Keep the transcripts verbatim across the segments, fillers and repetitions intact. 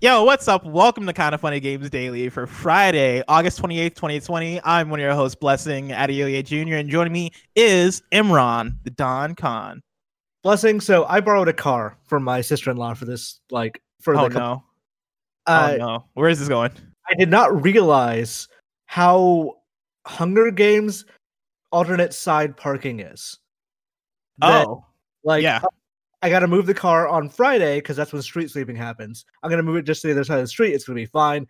Yo, what's up? Welcome to Kind of Funny Games Daily for Friday, August twenty-eighth, twenty twenty. I'm one of your hosts, Blessing Adeoye Junior, and joining me is Imran, the Don Khan. Blessing, so I borrowed a car from my sister-in-law for this, like, for oh, the... Co- no. Uh, oh, no. Where is this going? I did not realize how Hunger Games alternate side parking is. That, oh. Like, yeah. I got to move the car on Friday because that's when street sleeping happens. I'm going to move it just to the other side of the street. It's going to be fine.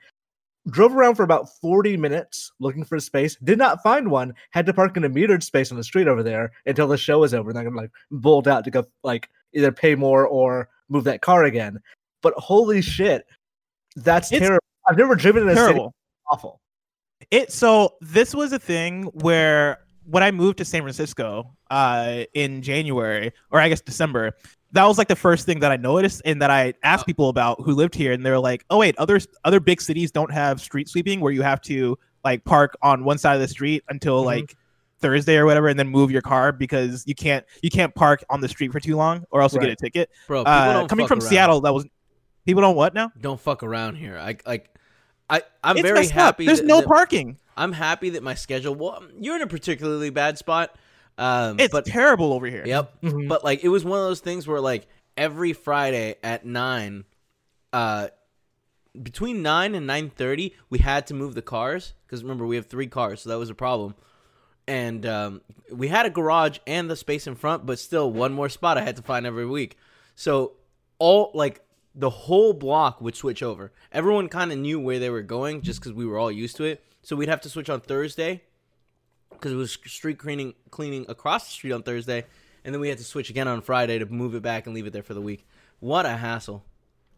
Drove around for about forty minutes looking for a space. Did not find one. Had to park in a metered space on the street over there until the show was over. And then I'm like bowled out to go like either pay more or move that car again. But holy shit, that's it's terrible. I've never driven in a terrible. city. Awful. It so this was a thing where when I moved to San Francisco uh, in January, or I guess December, that was like the first thing that I noticed and that I asked people about who lived here. And they're like, oh, wait, other other big cities don't have street sweeping where you have to like park on one side of the street until mm-hmm. like Thursday or whatever and then move your car because you can't you can't park on the street for too long or else right. you get a ticket. Bro, uh, coming from around. Seattle, that was people don't what now? Don't fuck around here. I like I I'm it's very happy. There's that, no that, parking. I'm happy that my schedule. Well, you're in a particularly bad spot. Um, it's but, terrible over here. Yep. Mm-hmm. But like, it was one of those things where like every Friday at nine, uh, between nine and nine thirty, we had to move the cars because remember we have three cars, so that was a problem. And um, we had a garage and the space in front, but still one more spot I had to find every week. So all like the whole block would switch over. Everyone kind of knew where they were going just because we were all used to it. So we'd have to switch on Thursday. Because it was street cleaning, cleaning across the street on Thursday, and then we had to switch again on Friday to move it back and leave it there for the week. What a hassle!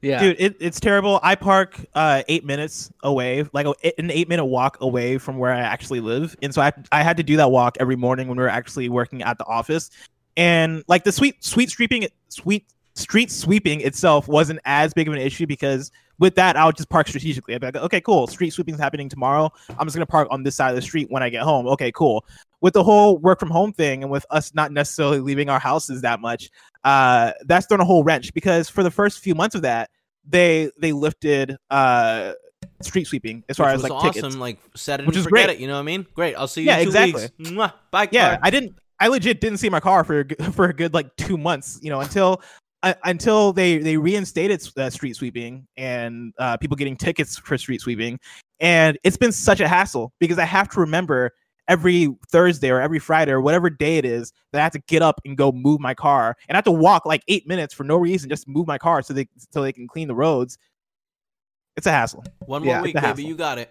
Yeah, dude, it, it's terrible. I park uh, eight minutes away, like an eight-minute walk away from where I actually live, and so I I had to do that walk every morning when we were actually working at the office. And like the sweet sweet sweeping, sweet street sweeping itself wasn't as big of an issue because with that I would just park strategically. I'd be like, okay, cool, street sweeping is happening tomorrow. I'm just gonna park on this side of the street when I get home. Okay, cool. With the whole work from home thing and with us not necessarily leaving our houses that much, uh, that's thrown a whole wrench because for the first few months of that, they they lifted uh street sweeping as which far was as like awesome. Tickets, like set it which and forget great. It. You know what I mean? Great. I'll see you. Yeah, in two exactly. Weeks. Mwah, bye. Yeah, car. I didn't. I legit didn't see my car for for a good like two months. You know until. Uh, until they, they reinstated uh, street sweeping and uh, people getting tickets for street sweeping. And it's been such a hassle because I have to remember every Thursday or every Friday or whatever day it is that I have to get up and go move my car. And I have to walk like eight minutes for no reason, just move my car so they so they can clean the roads. It's a hassle. One more yeah, week, baby. You got it.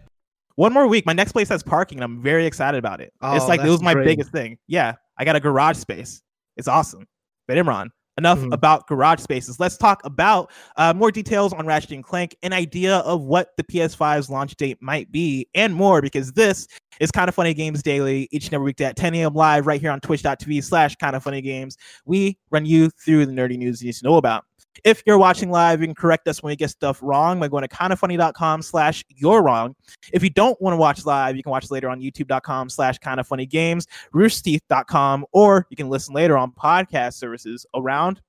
One more week. My next place has parking and I'm very excited about it. Oh, it's like, it was my great. biggest thing. Yeah. I got a garage space. It's awesome. But Imran. Enough mm-hmm. about garage spaces. Let's talk about uh, more details on Ratchet and Clank, an idea of what the P S five's launch date might be, and more, because this is Kind of Funny Games Daily, each and every weekday at ten a.m. live right here on Twitch.tv slash Kind of Funny Games. We run you through the nerdy news you need to know about. If you're watching live, you can correct us when we get stuff wrong by going to kindoffunny.com slash you're wrong. If you don't want to watch live, you can watch later on youtube.com slash kindoffunnygames, roosterteeth dot com, or you can listen later on podcast services around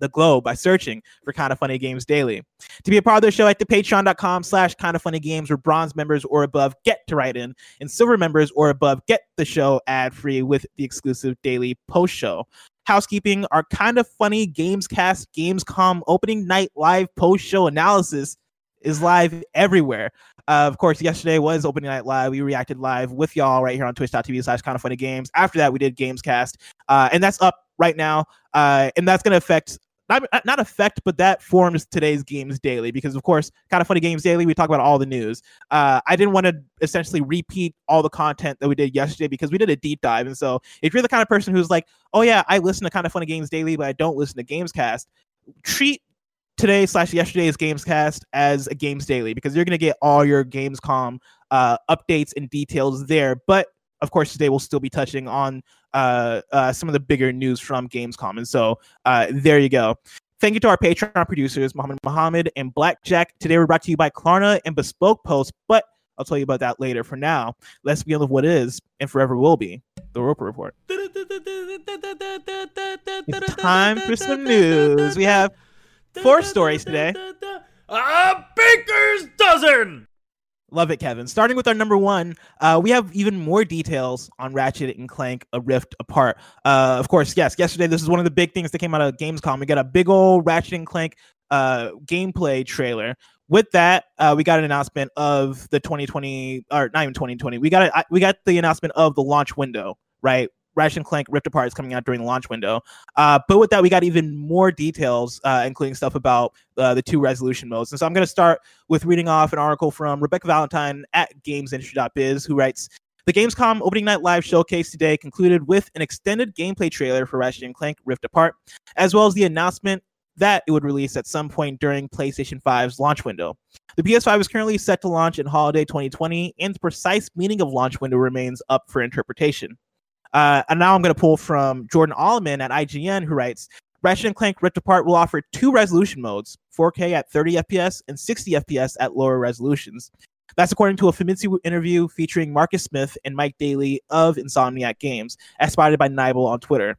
the globe by searching for Kind of Funny Games Daily. To be a part of the show, at the patreon.com slash Kind of Funny Games, where bronze members or above get to write in, and silver members or above get the show ad-free with the exclusive daily post-show. Housekeeping, our Kind of Funny Gamescast Gamescom opening night live post-show analysis is live everywhere. Uh, of course, yesterday was opening night live. We reacted live with y'all right here on twitch.tv slash Kind of Funny Games. After that, we did Gamescast, uh, and that's up right now, uh, and that's going to affect... Not, not affect, but that forms today's Games Daily because, of course, Kind of Funny Games Daily, we talk about all the news. Uh, I didn't want to essentially repeat all the content that we did yesterday because we did a deep dive. And so if you're the kind of person who's like, oh, yeah, I listen to Kind of Funny Games Daily, but I don't listen to Gamescast, treat today slash yesterday's Gamescast as a Games Daily because you're going to get all your Gamescom uh, updates and details there. But, of course, today we'll still be touching on Uh, uh, some of the bigger news from Gamescom. And so uh, there you go. Thank you to our Patreon producers, Muhammad Muhammad and Blackjack. Today we're brought to you by Klarna and Bespoke Post, but I'll tell you about that later. For now, let's begin with what is and forever will be the Roper Report. It's time for some news. We have four stories today. A baker's dozen! Love it, Kevin. Starting with our number one, uh, we have even more details on Ratchet and Clank, A Rift Apart. Uh, of course, yes, yesterday, this is one of the big things that came out of Gamescom. We got a big old Ratchet and Clank uh, gameplay trailer. With that, uh, we got an announcement of the twenty twenty, or not even twenty twenty. We got a, we got the announcement of the launch window, right? Ratchet and Clank Rift Apart is coming out during the launch window. Uh, but with that, we got even more details, uh, including stuff about uh, the two resolution modes. And so I'm going to start with reading off an article from Rebecca Valentine at games industry dot biz, who writes, "The Gamescom opening night live showcase today concluded with an extended gameplay trailer for Ratchet and Clank Rift Apart, as well as the announcement that it would release at some point during PlayStation five's launch window. The P S five is currently set to launch in holiday twenty twenty, and the precise meaning of launch window remains up for interpretation." Uh, and now I'm going to pull from Jordan Allman at I G N, who writes, "Ratchet and Clank Rift Apart will offer two resolution modes, four K at thirty F P S and sixty F P S at lower resolutions." That's according to a Famitsu interview featuring Marcus Smith and Mike Daly of Insomniac Games, as spotted by Nibel on Twitter.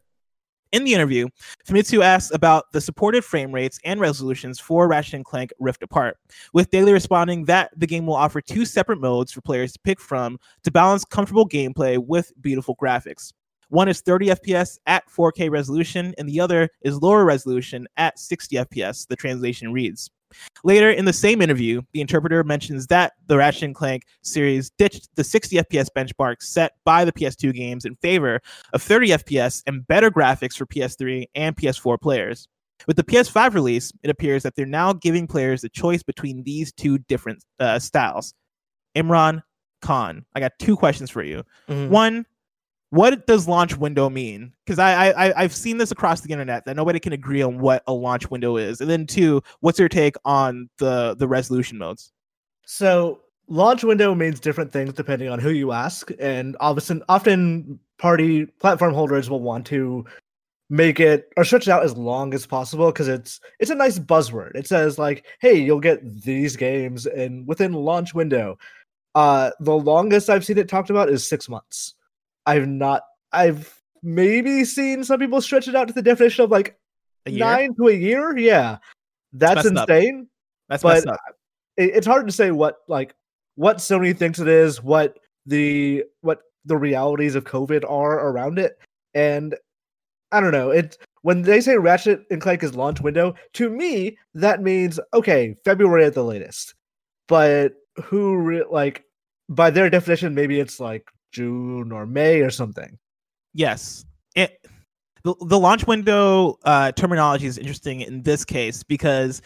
In the interview, Famitsu asks about the supported frame rates and resolutions for Ratchet and Clank Rift Apart, with Daly responding that the game will offer two separate modes for players to pick from to balance comfortable gameplay with beautiful graphics. One is thirty F P S at four K resolution, and the other is lower resolution at sixty F P S, the translation reads. Later in the same interview, the interpreter mentions that the Ratchet and Clank series ditched the sixty F P S benchmark set by the P S two games in favor of thirty F P S and better graphics for P S three and P S four players. With the P S five release, it appears that they're now giving players the choice between these two different uh, styles. Imran Khan, I got two questions for you. Mm-hmm. One, what does launch window mean? Because I, I, I've seen this across the internet that nobody can agree on what a launch window is. And then two, what's your take on the, the resolution modes? So launch window means different things depending on who you ask. And often, often party platform holders will want to make it or stretch it out as long as possible because it's it's a nice buzzword. It says like, hey, you'll get these games and within launch window. Uh, the longest I've seen it talked about is six months. I've not, I've maybe seen some people stretch it out to the definition of like nine to a year. Yeah. That's insane. That's messed up. It, it's hard to say what, like, what Sony thinks it is, what the, what the realities of COVID are around it. And I don't know. It, when they say Ratchet and Clank is launch window, to me, that means, okay, February at the latest. But who, re- like, by their definition, maybe it's like June or May or something. Yes. It, the, the launch window uh, terminology is interesting in this case because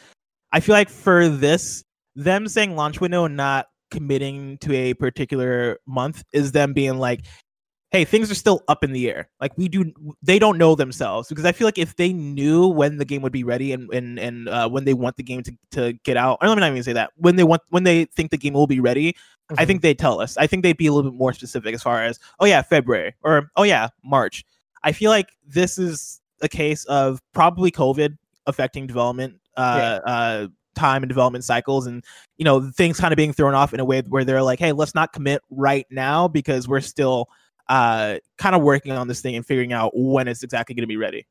I feel like for this, them saying launch window and not committing to a particular month is them being like, hey, things are still up in the air. Like we do, they don't know themselves because I feel like if they knew when the game would be ready and and and uh, when they want the game to, to get out, or let me not even say that when they want when they think the game will be ready, mm-hmm. I think they tell us. I think they'd be a little bit more specific as far as oh yeah February or oh yeah March. I feel like this is a case of probably COVID affecting development uh, yeah. uh, time and development cycles, and you know things kind of being thrown off in a way where they're like, hey, let's not commit right now because we're still uh kind of working on this thing and figuring out when it's exactly going to be ready.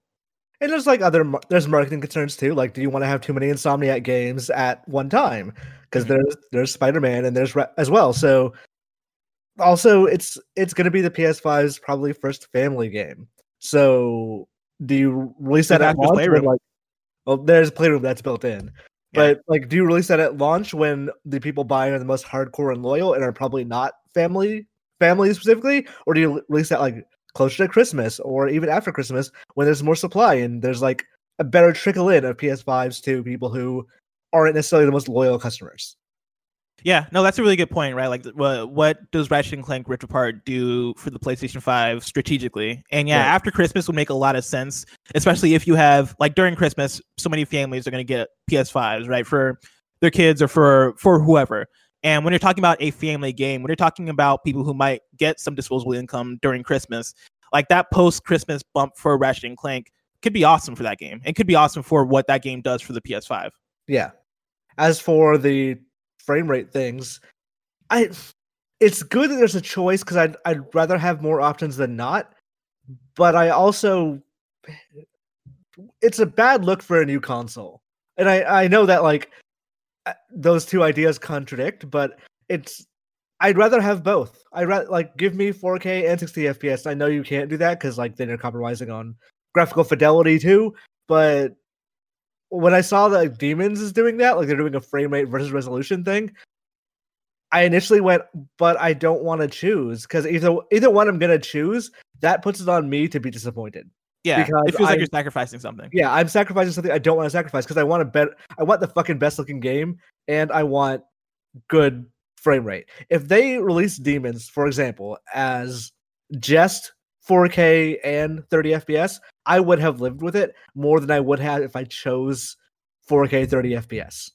And there's like other there's marketing concerns too, like do you want to have too many Insomniac games at one time because mm-hmm. there's there's Spider-Man and there's as well. So also it's it's going to be the P S five's probably first family game, so do you release that at launch playroom? Like, well there's a playroom that's built in, yeah. But like do you release that at launch when the people buying are the most hardcore and loyal and are probably not family Family specifically, or do you release that like closer to Christmas or even after Christmas when there's more supply and there's like a better trickle in of P S fives to people who aren't necessarily the most loyal customers? Yeah, no, that's a really good point, right? Like, what, what does Ratchet and Clank Rift Apart do for the PlayStation five strategically? And yeah, right. After Christmas would make a lot of sense, especially if you have like during Christmas, so many families are going to get P S fives, right, for their kids or for for whoever. And when you're talking about a family game, when you're talking about people who might get some disposable income during Christmas, like that post-Christmas bump for Ratchet and Clank could be awesome for that game. It could be awesome for what that game does for the P S five. Yeah. As for the frame rate things, I it's good that there's a choice because I'd, I'd rather have more options than not. But I also... It's a bad look for a new console. And I, I know that like those two ideas contradict, but it's, I'd rather have both. I ra- like give me four K and sixty F P S. I know you can't do that because like then you're compromising on graphical fidelity too. But when I saw that like, Demons is doing that, like they're doing a frame rate versus resolution thing, I initially went, but I don't want to choose because either either one I'm gonna choose. That puts it on me to be disappointed. Yeah, because it feels I, like you're sacrificing something. Yeah, I'm sacrificing something I don't want to sacrifice because I want to bet. I want the fucking best looking game, and I want good frame rate. If they release Demons, for example, as just four K and thirty F P S, I would have lived with it more than I would have if I chose four K thirty F P S,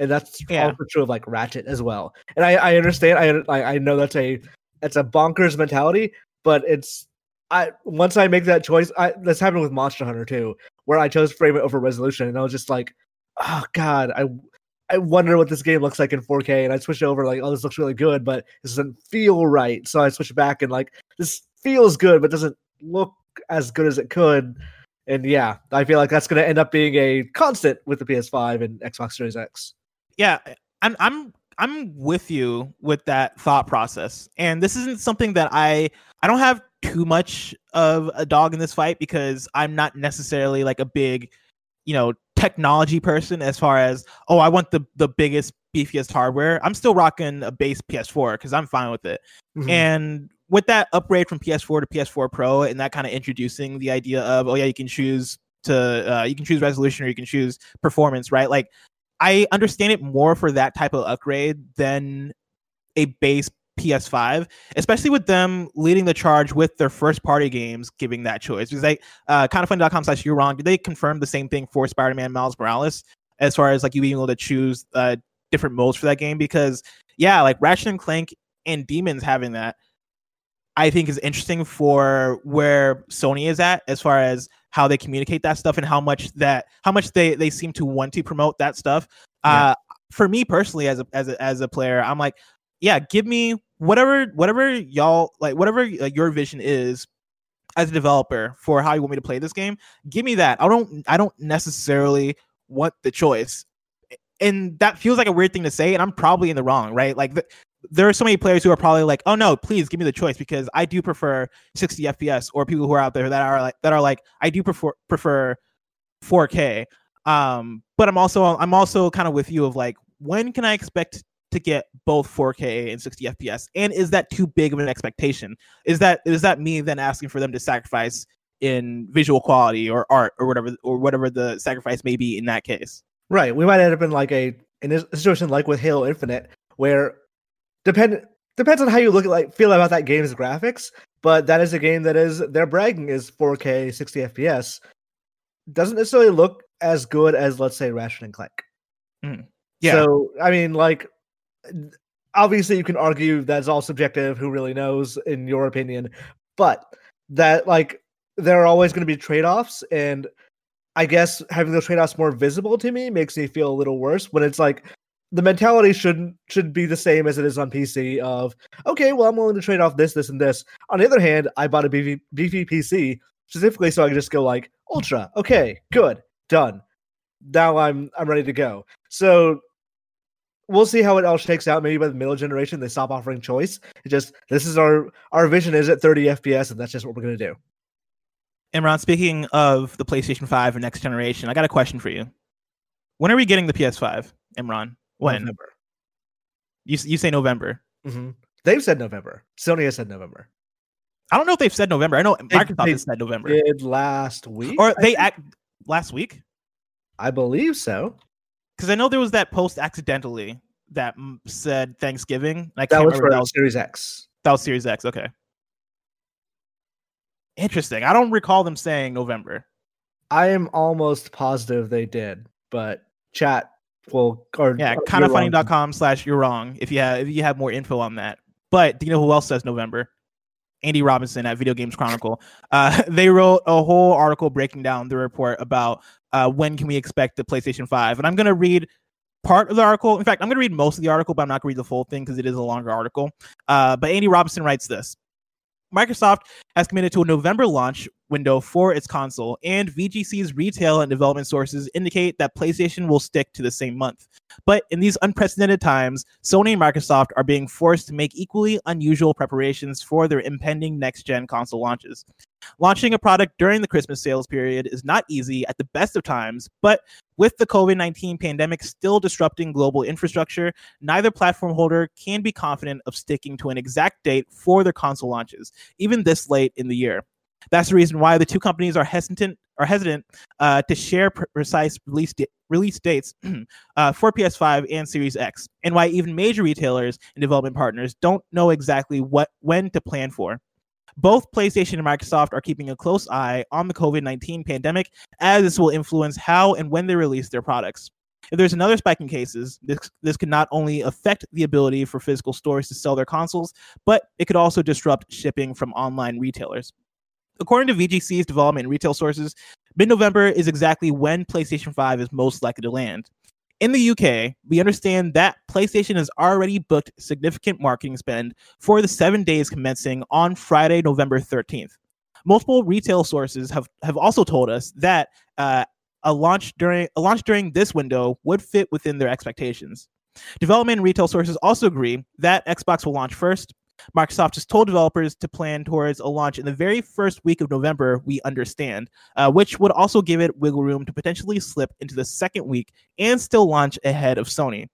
and that's yeah. also true of like Ratchet as well. And I, I understand. I I know that's a that's a bonkers mentality, but it's. I once I make that choice, I, that's happened with Monster Hunter too, where I chose frame rate over resolution, and I was just like, "Oh God, I, I wonder what this game looks like in four K." And I switched over, like, "Oh, this looks really good, but this doesn't feel right." So I switched back, and like, this feels good, but doesn't look as good as it could. And yeah, I feel like that's going to end up being a constant with the P S five and Xbox Series X. Yeah, I'm, I'm, I'm with you with that thought process, and this isn't something that I, I don't have too much of a dog in this fight because I'm not necessarily like a big, you know, technology person as far as, oh, I want the, the biggest, beefiest hardware. I'm still rocking a base P S four because I'm fine with it. Mm-hmm. And with that upgrade from P S four to P S four Pro and that kind of introducing the idea of, oh yeah, you can choose to, uh, you can choose resolution or you can choose performance, right? Like I understand it more for that type of upgrade than a base P S five, especially with them leading the charge with their first party games giving that choice. Because they uh kind of funny dot com slash you're wrong, did they confirm the same thing for Spider-Man Miles Morales as far as like you being able to choose uh different modes for that game? Because yeah, like Ratchet and Clank and Demons having that, I think is interesting for where Sony is at as far as how they communicate that stuff and how much that how much they they seem to want to promote that stuff. Yeah. Uh for me personally as a as a as a player, I'm like, yeah, give me whatever whatever y'all like, whatever uh, your vision is as a developer for how you want me to play this game, give me that. I don't I don't necessarily want the choice. And that feels like a weird thing to say, and I'm probably in the wrong, right? Like th- there are so many players who are probably like, "Oh no, please give me the choice because I do prefer sixty F P S," or people who are out there that are like that are like, "I do prefer prefer four K." Um, but I'm also I'm also kind of with you of like, when can I expect to get both four K and sixty F P S, and is that too big of an expectation? Is that is that me then asking for them to sacrifice in visual quality or art or whatever or whatever the sacrifice may be in that case? Right, we might end up in like a in a situation like with Halo Infinite, where depend depends on how you look at like feel about that game's graphics, but that is a game that is they're bragging is four K sixty F P S, doesn't necessarily look as good as let's say Ratchet and Clank. Mm. Yeah. So I mean, like. Obviously you can argue that's all subjective, who really knows in your opinion, but that like there are always going to be trade-offs, and I guess having those trade-offs more visible to me makes me feel a little worse when it's like the mentality shouldn't should be the same as it is on P C of, okay, well I'm willing to trade off this this and this. On the other hand, I bought a beefy, beefy P C specifically so I can just go like ultra, okay, good, done, now I'm I'm ready to go. So we'll see how it all shakes out. Maybe by the middle generation, they stop offering choice. It's just, this is our, our vision is at thirty F P S, and that's just what we're going to do. Imran, speaking of the PlayStation five and next generation, I got a question for you. When are we getting the P S five, Imran? When? November. You, you say November. Mm-hmm. They've said November. Sony has said November. I don't know if they've said November. I know they, Microsoft they has said November. Did last week? Or they act last week? I believe so. Because I know there was that post accidentally that said Thanksgiving. I can't that was for that was, Series X. That was Series X. Okay. Interesting. I don't recall them saying November. I am almost positive they did, but chat will. Or, yeah, kind of funny dot com slash you're wrong if you have if you have more info on that. But do you know who else says November? Andy Robinson at Video Games Chronicle. Uh, they wrote a whole article breaking down the report about uh, when can we expect the PlayStation five. And I'm going to read part of the article. In fact, I'm going to read most of the article, but I'm not going to read the full thing because it is a longer article. Uh, but Andy Robinson writes this. Microsoft has committed to a November launch window for its console, and V G C's retail and development sources indicate that PlayStation will stick to the same month. But in these unprecedented times, Sony and Microsoft are being forced to make equally unusual preparations for their impending next-gen console launches. Launching a product during the Christmas sales period is not easy at the best of times, but with the COVID nineteen pandemic still disrupting global infrastructure, neither platform holder can be confident of sticking to an exact date for their console launches, even this late in the year. That's the reason why the two companies are hesitant are hesitant uh, to share pre- precise release di- release dates uh, for P S five and Series X, and why even major retailers and development partners don't know exactly what when to plan for. Both PlayStation and Microsoft are keeping a close eye on the COVID nineteen pandemic, as this will influence how and when they release their products. If there's another spike in cases, this, this could not only affect the ability for physical stores to sell their consoles, but it could also disrupt shipping from online retailers. According to V G C's development and retail sources, mid-November is exactly when PlayStation five is most likely to land. In the U K, we understand that PlayStation has already booked significant marketing spend for the seven days commencing on Friday, November thirteenth. Multiple retail sources have, have also told us that uh, a launch during a launch during this window would fit within their expectations. Development and retail sources also agree that Xbox will launch first. Microsoft has told developers to plan towards a launch in the very first week of November, we understand, uh, which would also give it wiggle room to potentially slip into the second week and still launch ahead of Sony.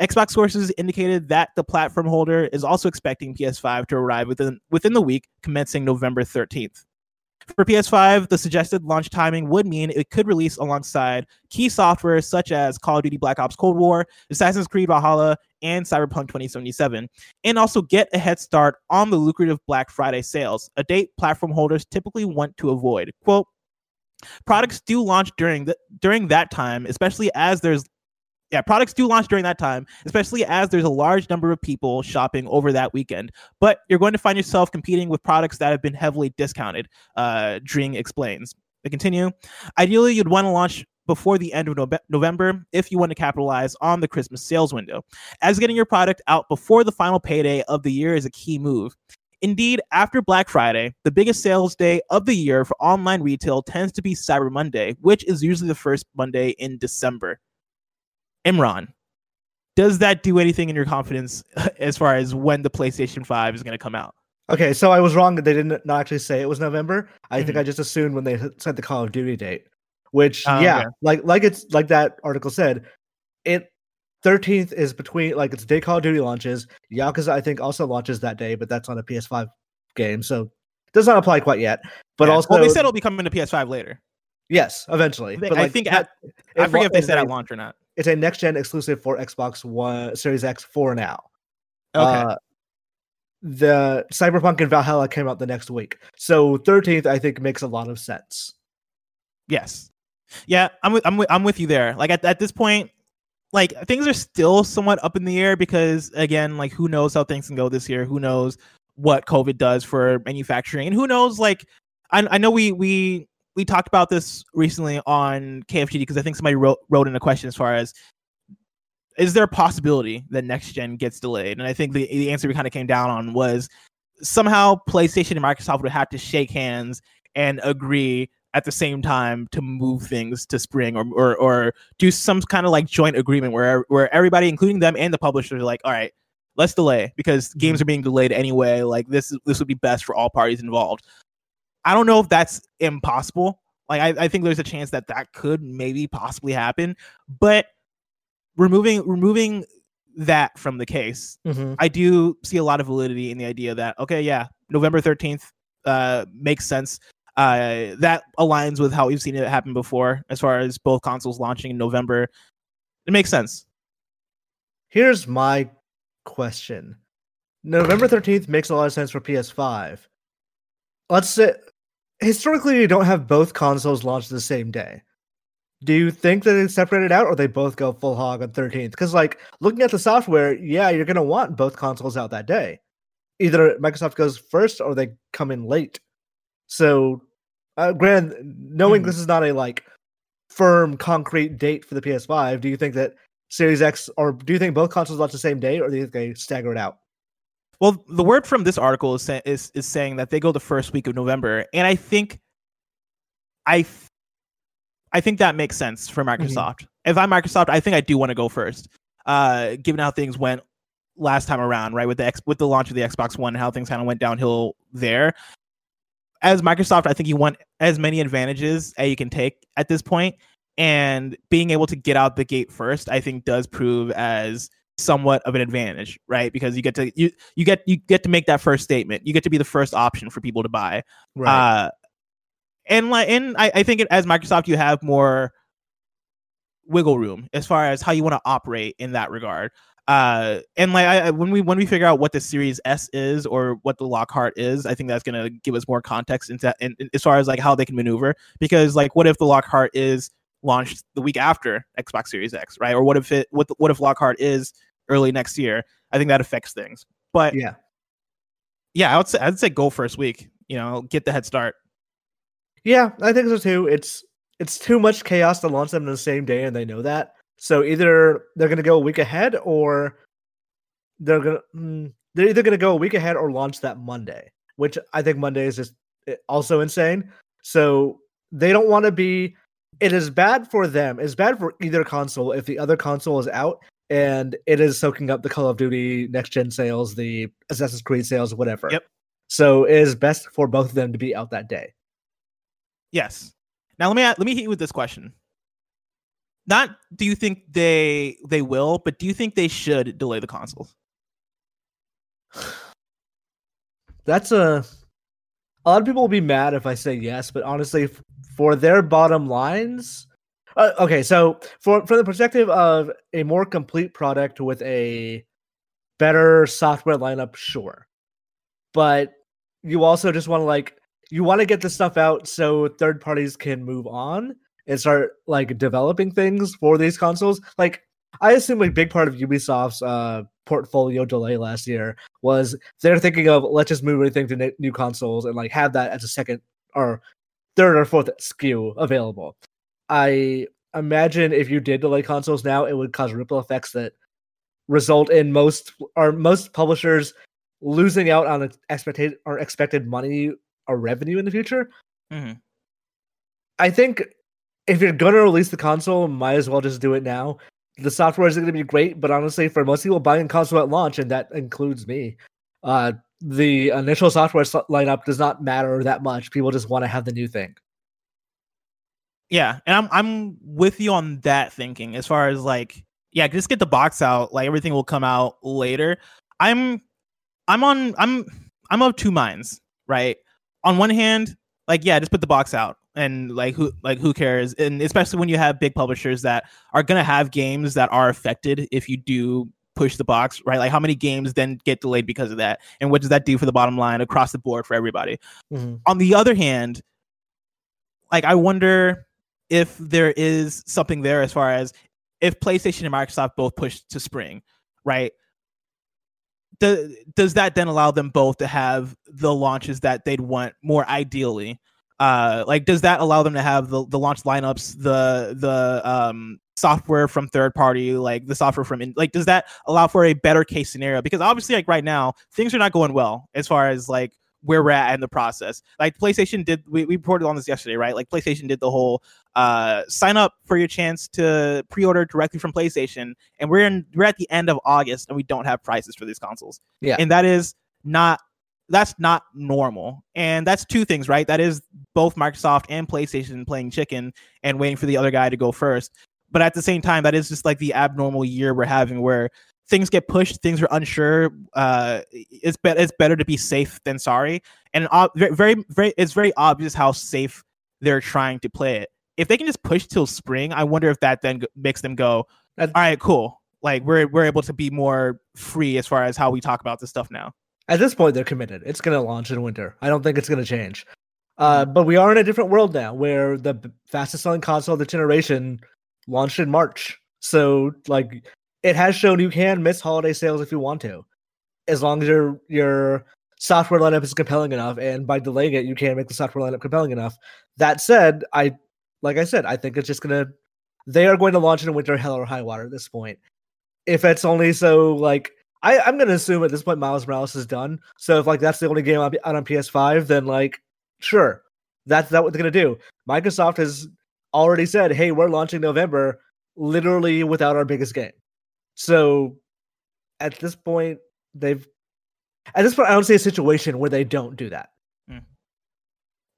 Xbox sources indicated that the platform holder is also expecting P S five to arrive within, within the week commencing November thirteenth. For P S five, the suggested launch timing would mean it could release alongside key software such as Call of Duty Black Ops Cold War, Assassin's Creed Valhalla, and Cyberpunk twenty seventy-seven, and also get a head start on the lucrative Black Friday sales, a date platform holders typically want to avoid. Quote, products do launch during the, during that time, especially as there's Yeah, products do launch during that time, especially as there's a large number of people shopping over that weekend. But you're going to find yourself competing with products that have been heavily discounted, uh, Dring explains. To continue, ideally, you'd want to launch before the end of no- November if you want to capitalize on the Christmas sales window, as getting your product out before the final payday of the year is a key move. Indeed, after Black Friday, the biggest sales day of the year for online retail tends to be Cyber Monday, which is usually the first Monday in December. Imran, does that do anything in your confidence as far as when the PlayStation five is going to come out? Okay, so I was wrong that they didn't not actually say it was November. I mm-hmm. think I just assumed when they said the Call of Duty date, which um, yeah, okay. like like it's like that article said, it thirteenth is between like it's the day Call of Duty launches. Yakuza I think also launches that day, but that's on a P S five game, so it does not apply quite yet. But yeah. also, well, they said it'll be coming to P S five later. Yes, eventually. I think, but, like, I, think that, at, I forget if they said at launch or not. It's a next-gen exclusive for Xbox One Series X for now. Okay. Uh, the Cyberpunk and Valhalla came out the next week. So thirteenth, I think, makes a lot of sense. Yes. Yeah, I'm with, I'm with, I'm with you there. Like, at, at this point, like, things are still somewhat up in the air because, again, like, who knows how things can go this year? Who knows what COVID does for manufacturing? And who knows, like, I, I know we... we We talked about this recently on K F G D because I think somebody wrote, wrote in a question as far as, is there a possibility that next gen gets delayed? And I think the, the answer we kind of came down on was somehow PlayStation and Microsoft would have to shake hands and agree at the same time to move things to spring or or, or do some kind of like joint agreement where, where everybody, including them and the publishers, are like, all right, let's delay because games are being delayed anyway. Like this, this would be best for all parties involved. I don't know if that's impossible. Like, I, I think there's a chance that that could maybe possibly happen, but removing removing that from the case, mm-hmm. I do see a lot of validity in the idea that, okay, yeah, November thirteenth uh, makes sense. Uh, that aligns with how we've seen it happen before, as far as both consoles launching in November. It makes sense. Here's my question. November thirteenth makes a lot of sense for P S five. Let's say, historically, you don't have both consoles launched the same day. Do you think that it's separated out, or they both go full hog on thirteenth? Because, like, looking at the software, yeah, you're going to want both consoles out that day. Either Microsoft goes first, or they come in late. So, uh, granted, knowing mm. this is not a, like, firm, concrete date for the P S five, do you think that Series X, or do you think both consoles launch the same day, or do you think they stagger it out? Well, the word from this article is, say, is is saying that they go the first week of November, and I think I th- I think that makes sense for Microsoft. Mm-hmm. If I'm Microsoft, I think I do want to go first, uh, given how things went last time around, right, with the X- with the launch of the Xbox One, and how things kind of went downhill there. As Microsoft, I think you want as many advantages as you can take at this point, and being able to get out the gate first, I think, does prove as somewhat of an advantage, right? Because you get to you you get you get to make that first statement. You get to be the first option for people to buy, right? Uh, and like, and I, I think it, as Microsoft, you have more wiggle room as far as how you want to operate in that regard. Uh, and like, I, when we when we figure out what the Series S is or what the Lockhart is, I think that's gonna give us more context into in, in, as far as like how they can maneuver. Because like, what if the Lockhart is launched the week after Xbox Series X, right? Or what if it what what if Lockhart is early next year? I think that affects things. But yeah, yeah, I would say I'd say go first week. You know, get the head start. Yeah, I think so too. It's it's too much chaos to launch them on the same day, and they know that. So either they're gonna go a week ahead, or they're gonna mm, they're either gonna go a week ahead or launch that Monday, which I think Monday is just also insane. So they don't want to be. It is bad for them. It's bad for either console if the other console is out and it is soaking up the Call of Duty next gen sales, the Assassin's Creed sales, whatever. Yep. So it is best for both of them to be out that day. Yes. Now let me let me hit you with this question. Not do you think they they will, but do you think they should delay the consoles? That's a a lot of people will be mad if I say yes, but honestly, f- for their bottom lines, uh, okay. So for from the perspective of a more complete product with a better software lineup, sure, but you also just want to like. You want to get this stuff out so third parties can move on and start like developing things for these consoles. Like, I assume a big part of Ubisoft's uh, portfolio delay last year was they're thinking of let's just move everything to n- new consoles and like have that as a second or third or fourth S K U available. I imagine if you did delay consoles now, it would cause ripple effects that result in most or most publishers losing out on expected or expected money. A revenue in the future. Mm-hmm. I think if you're gonna release the console, might as well just do it now. The software isn't gonna be great, but honestly, for most people buying a console at launch, and that includes me, uh, the initial software lineup does not matter that much. People just want to have the new thing. Yeah, and I'm I'm with you on that thinking. As far as like, yeah, just get the box out. Like everything will come out later. I'm I'm on I'm I'm of two minds, right? On one hand, like, yeah, just put the box out and like who like who cares? And especially when you have big publishers that are going to have games that are affected if you do push the box, right? Like how many games then get delayed because of that? And what does that do for the bottom line across the board for everybody? Mm-hmm. On the other hand, like I wonder if there is something there as far as if PlayStation and Microsoft both push to spring, right? Does, does that then allow them both to have the launches that they'd want more ideally? Uh, like, does that allow them to have the, the launch lineups, the the um, software from third party, like the software from in, like, does that allow for a better case scenario? Because obviously, like right now, things are not going well as far as like where we're at in the process. Like PlayStation did, we, we reported on this yesterday, right? Like PlayStation did the whole uh, sign up for your chance to pre-order directly from PlayStation, and we're in, we're at the end of August, and we don't have prices for these consoles. Yeah, and that is not that's not normal, and that's two things, right? That is both Microsoft and PlayStation playing chicken and waiting for the other guy to go first. But at the same time, that is just like the abnormal year we're having, where things get pushed, things are unsure. Uh, it's be- it's better to be safe than sorry, and ob- very very it's very obvious how safe they're trying to play it. If they can just push till spring, I wonder if that then makes them go, all right, cool. Like we're we're able to be more free as far as how we talk about this stuff now. At this point, they're committed. It's going to launch in winter. I don't think it's going to change. Uh, but we are in a different world now, where the fastest selling console of the generation launched in March. So like. It has shown you can miss holiday sales if you want to, as long as your your software lineup is compelling enough. And by delaying it, you can make the software lineup compelling enough. That said, I like I said, I think it's just gonna they are going to launch in winter, hell or high water at this point. If it's only so like I, I'm gonna assume at this point Miles Morales is done. So if like that's the only game out on P S five, then like sure That's not what they're going to do. Microsoft has already said, hey, we're launching November literally without our biggest game. So at this point, they've... At this point, I don't see a situation where they don't do that. Mm.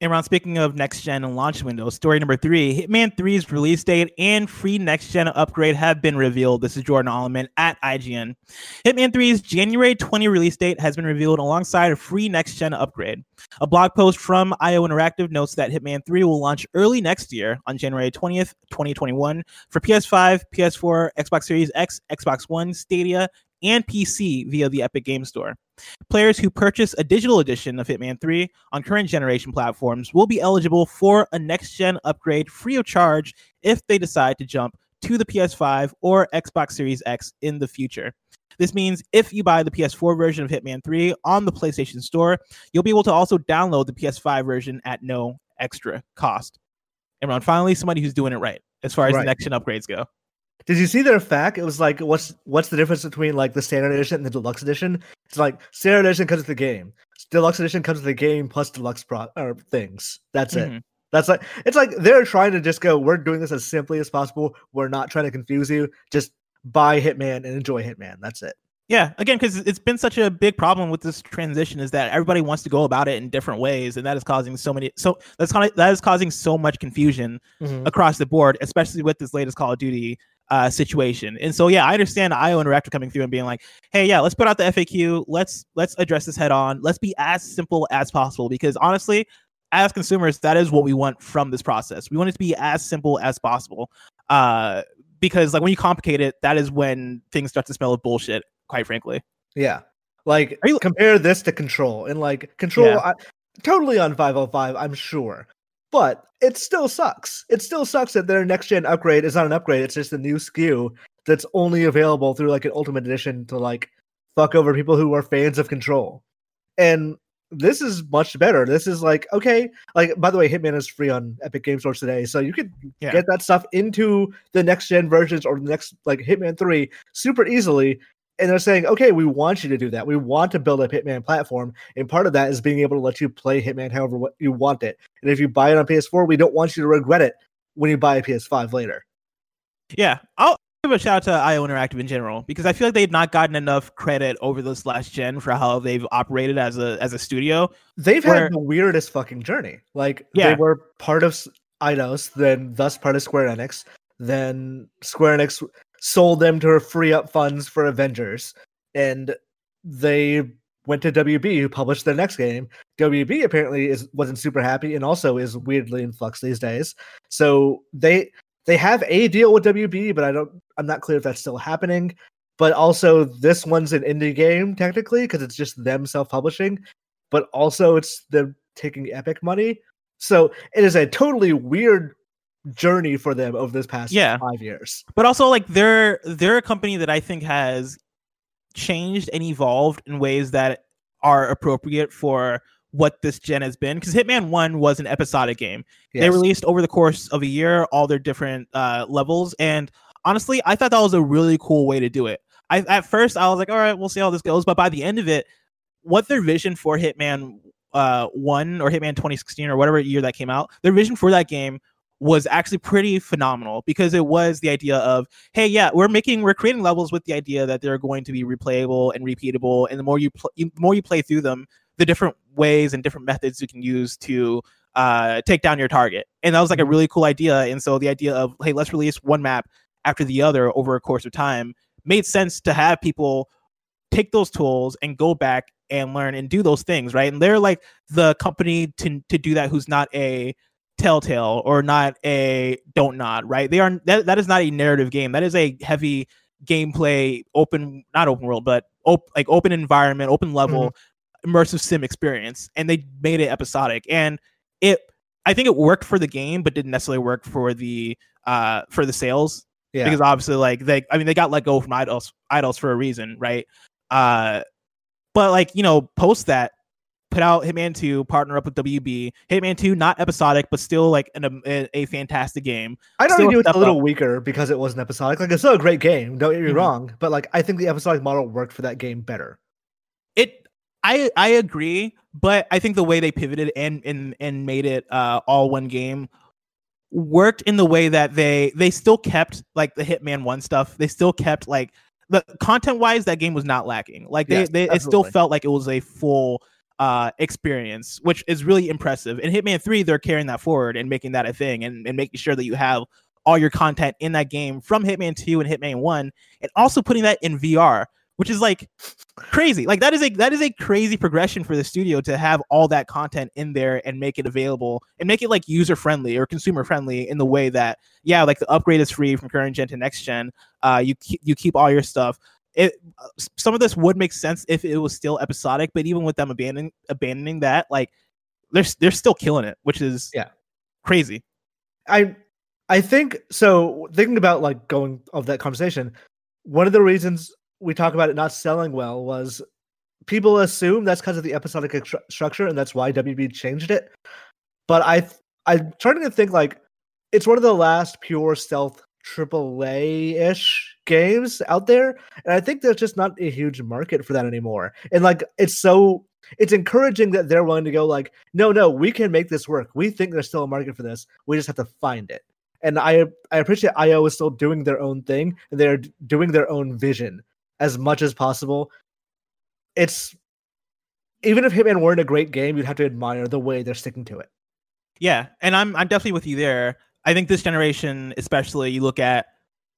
Imran, speaking of next-gen and launch windows, story number three, Hitman three's release date and free next-gen upgrade have been revealed. This is Jordan Allman at I G N. Hitman three's January twentieth release date has been revealed alongside a free next-gen upgrade. A blog post from I O Interactive notes that Hitman three will launch early next year on January twentieth, twenty twenty-one for P S five, P S four, Xbox Series X, Xbox One, Stadia, and P C via the Epic Games Store. Players who purchase a digital edition of Hitman three on current generation platforms will be eligible for a next-gen upgrade free of charge if they decide to jump to the P S five or Xbox Series X in the future. This means if you buy the P S four version of Hitman three on the PlayStation Store, you'll be able to also download the P S five version at no extra cost. And Ron, finally, somebody who's doing it right as far as right. the next-gen upgrades go. Did you see their fact? It was like, what's what's the difference between like the standard edition and the deluxe edition? It's like standard edition comes with the game, deluxe edition comes with the game plus deluxe pro or things. That's mm-hmm. it. That's like it's like they're trying to just go, we're doing this as simply as possible. We're not trying to confuse you. Just buy Hitman and enjoy Hitman. That's it. Yeah, again, because it's been such a big problem with this transition is that everybody wants to go about it in different ways, and that is causing so many. So that's that is causing so much confusion mm-hmm. across the board, especially with this latest Call of Duty Uh, situation. And so, yeah, I understand I O Interactive coming through and being like, hey, yeah, let's put out the F A Q. Let's let's address this head on. Let's be as simple as possible, because honestly, as consumers, that is what we want from this process. We want it to be as simple as possible, uh, because like when you complicate it, that is when things start to smell of bullshit, quite frankly. Yeah. Like you- compare this to Control and like Control yeah. I, totally on five oh five, I'm sure. But it still sucks. It still sucks that their next-gen upgrade is not an upgrade. It's just a new S K U that's only available through, like, an Ultimate Edition to, like, fuck over people who are fans of Control. And this is much better. This is, like, okay. Like, by the way, Hitman is free on Epic Games Store today, so you could yeah. get that stuff into the next-gen versions or the next, like, Hitman three super easily. And they're saying, okay, we want you to do that. We want to build a Hitman platform. And part of that is being able to let you play Hitman however you want it. And if you buy it on P S four, we don't want you to regret it when you buy a P S five later. Yeah. I'll give a shout out to I O Interactive in general, because I feel like they've not gotten enough credit over this last gen for how they've operated as a as a studio. They've where... had the weirdest fucking journey. Like, yeah. they were part of Eidos, then thus part of Square Enix, then Square Enix sold them to free up funds for Avengers, and they went to W B, who published their next game. W B apparently is wasn't super happy, and also is weirdly in flux these days. So they they have a deal with W B, but I don't I'm not clear if that's still happening. But also, this one's an indie game technically because it's just them self-publishing, but also it's them taking Epic money. So it is a totally weird journey for them over this past yeah. five years. But also, like, they're they're a company that I think has changed and evolved in ways that are appropriate for what this gen has been, because Hitman one was an episodic game. Yes. They released over the course of a year all their different uh levels, and honestly, I thought that was a really cool way to do it. I at first I was like, all right, we'll see how this goes, but by the end of it, what their vision for Hitman uh one or Hitman twenty sixteen or whatever year that came out, their vision for that game was actually pretty phenomenal, because it was the idea of, hey, yeah, we're making, we're creating levels with the idea that they're going to be replayable and repeatable. And the more you, pl- you the more you play through them, the different ways and different methods you can use to uh, take down your target. And that was like a really cool idea. And so the idea of, hey, let's release one map after the other over a course of time made sense to have people take those tools and go back and learn and do those things, right? And they're like the company to to do that who's not a Telltale or not a Don't Nod, right? They are that, that is not a narrative game. That is a heavy gameplay, open, not open world, but op, like open environment, open level, mm-hmm. immersive sim experience. And they made it episodic, and it I think it worked for the game, but didn't necessarily work for the uh for the sales, yeah. because obviously, like they, I mean, they got let go from Eidos, Eidos for a reason, right? Uh, but like you know, post that. Put out Hitman two, partner up with W B. Hitman two, not episodic, but still like an, a, a fantastic game. I don't think it was a little up. weaker because it wasn't episodic. Like, it's still a great game. Don't get me mm-hmm. wrong, but like I think the episodic model worked for that game better. It I I agree, but I think the way they pivoted and and and made it uh, all one game worked in the way that they they still kept like the Hitman one stuff. They still kept like the content wise, that game was not lacking. Like they, yes, they it still felt like it was a full uh, experience, which is really impressive. In Hitman three, they're carrying that forward and making that a thing, and, and making sure that you have all your content in that game from Hitman two and Hitman one, and also putting that in V R, which is like crazy. Like that is a that is a crazy progression for the studio to have all that content in there and make it available and make it like user friendly or consumer friendly in the way that, yeah, like the upgrade is free from current gen to next gen. Uh, you keep, you keep all your stuff. It, some of this would make sense if it was still episodic, but even with them abandoning abandoning that, like they're they're still killing it, which is yeah crazy. I. I think so. Thinking about like going of that conversation, one of the reasons we talk about it not selling well was people assume that's because of the episodic ext- structure, and that's why W B changed it. But I, th- I'm starting to think like it's one of the last pure stealth triple A-ish games out there, and I think there's just not a huge market for that anymore. And like it's so. It's encouraging that they're willing to go like, no, no, we can make this work. We think there's still a market for this. We just have to find it. And I I appreciate I O is still doing their own thing. And they're doing their own vision as much as possible. It's even if Hitman weren't a great game, you'd have to admire the way they're sticking to it. Yeah, and I'm I'm definitely with you there. I think this generation, especially, you look at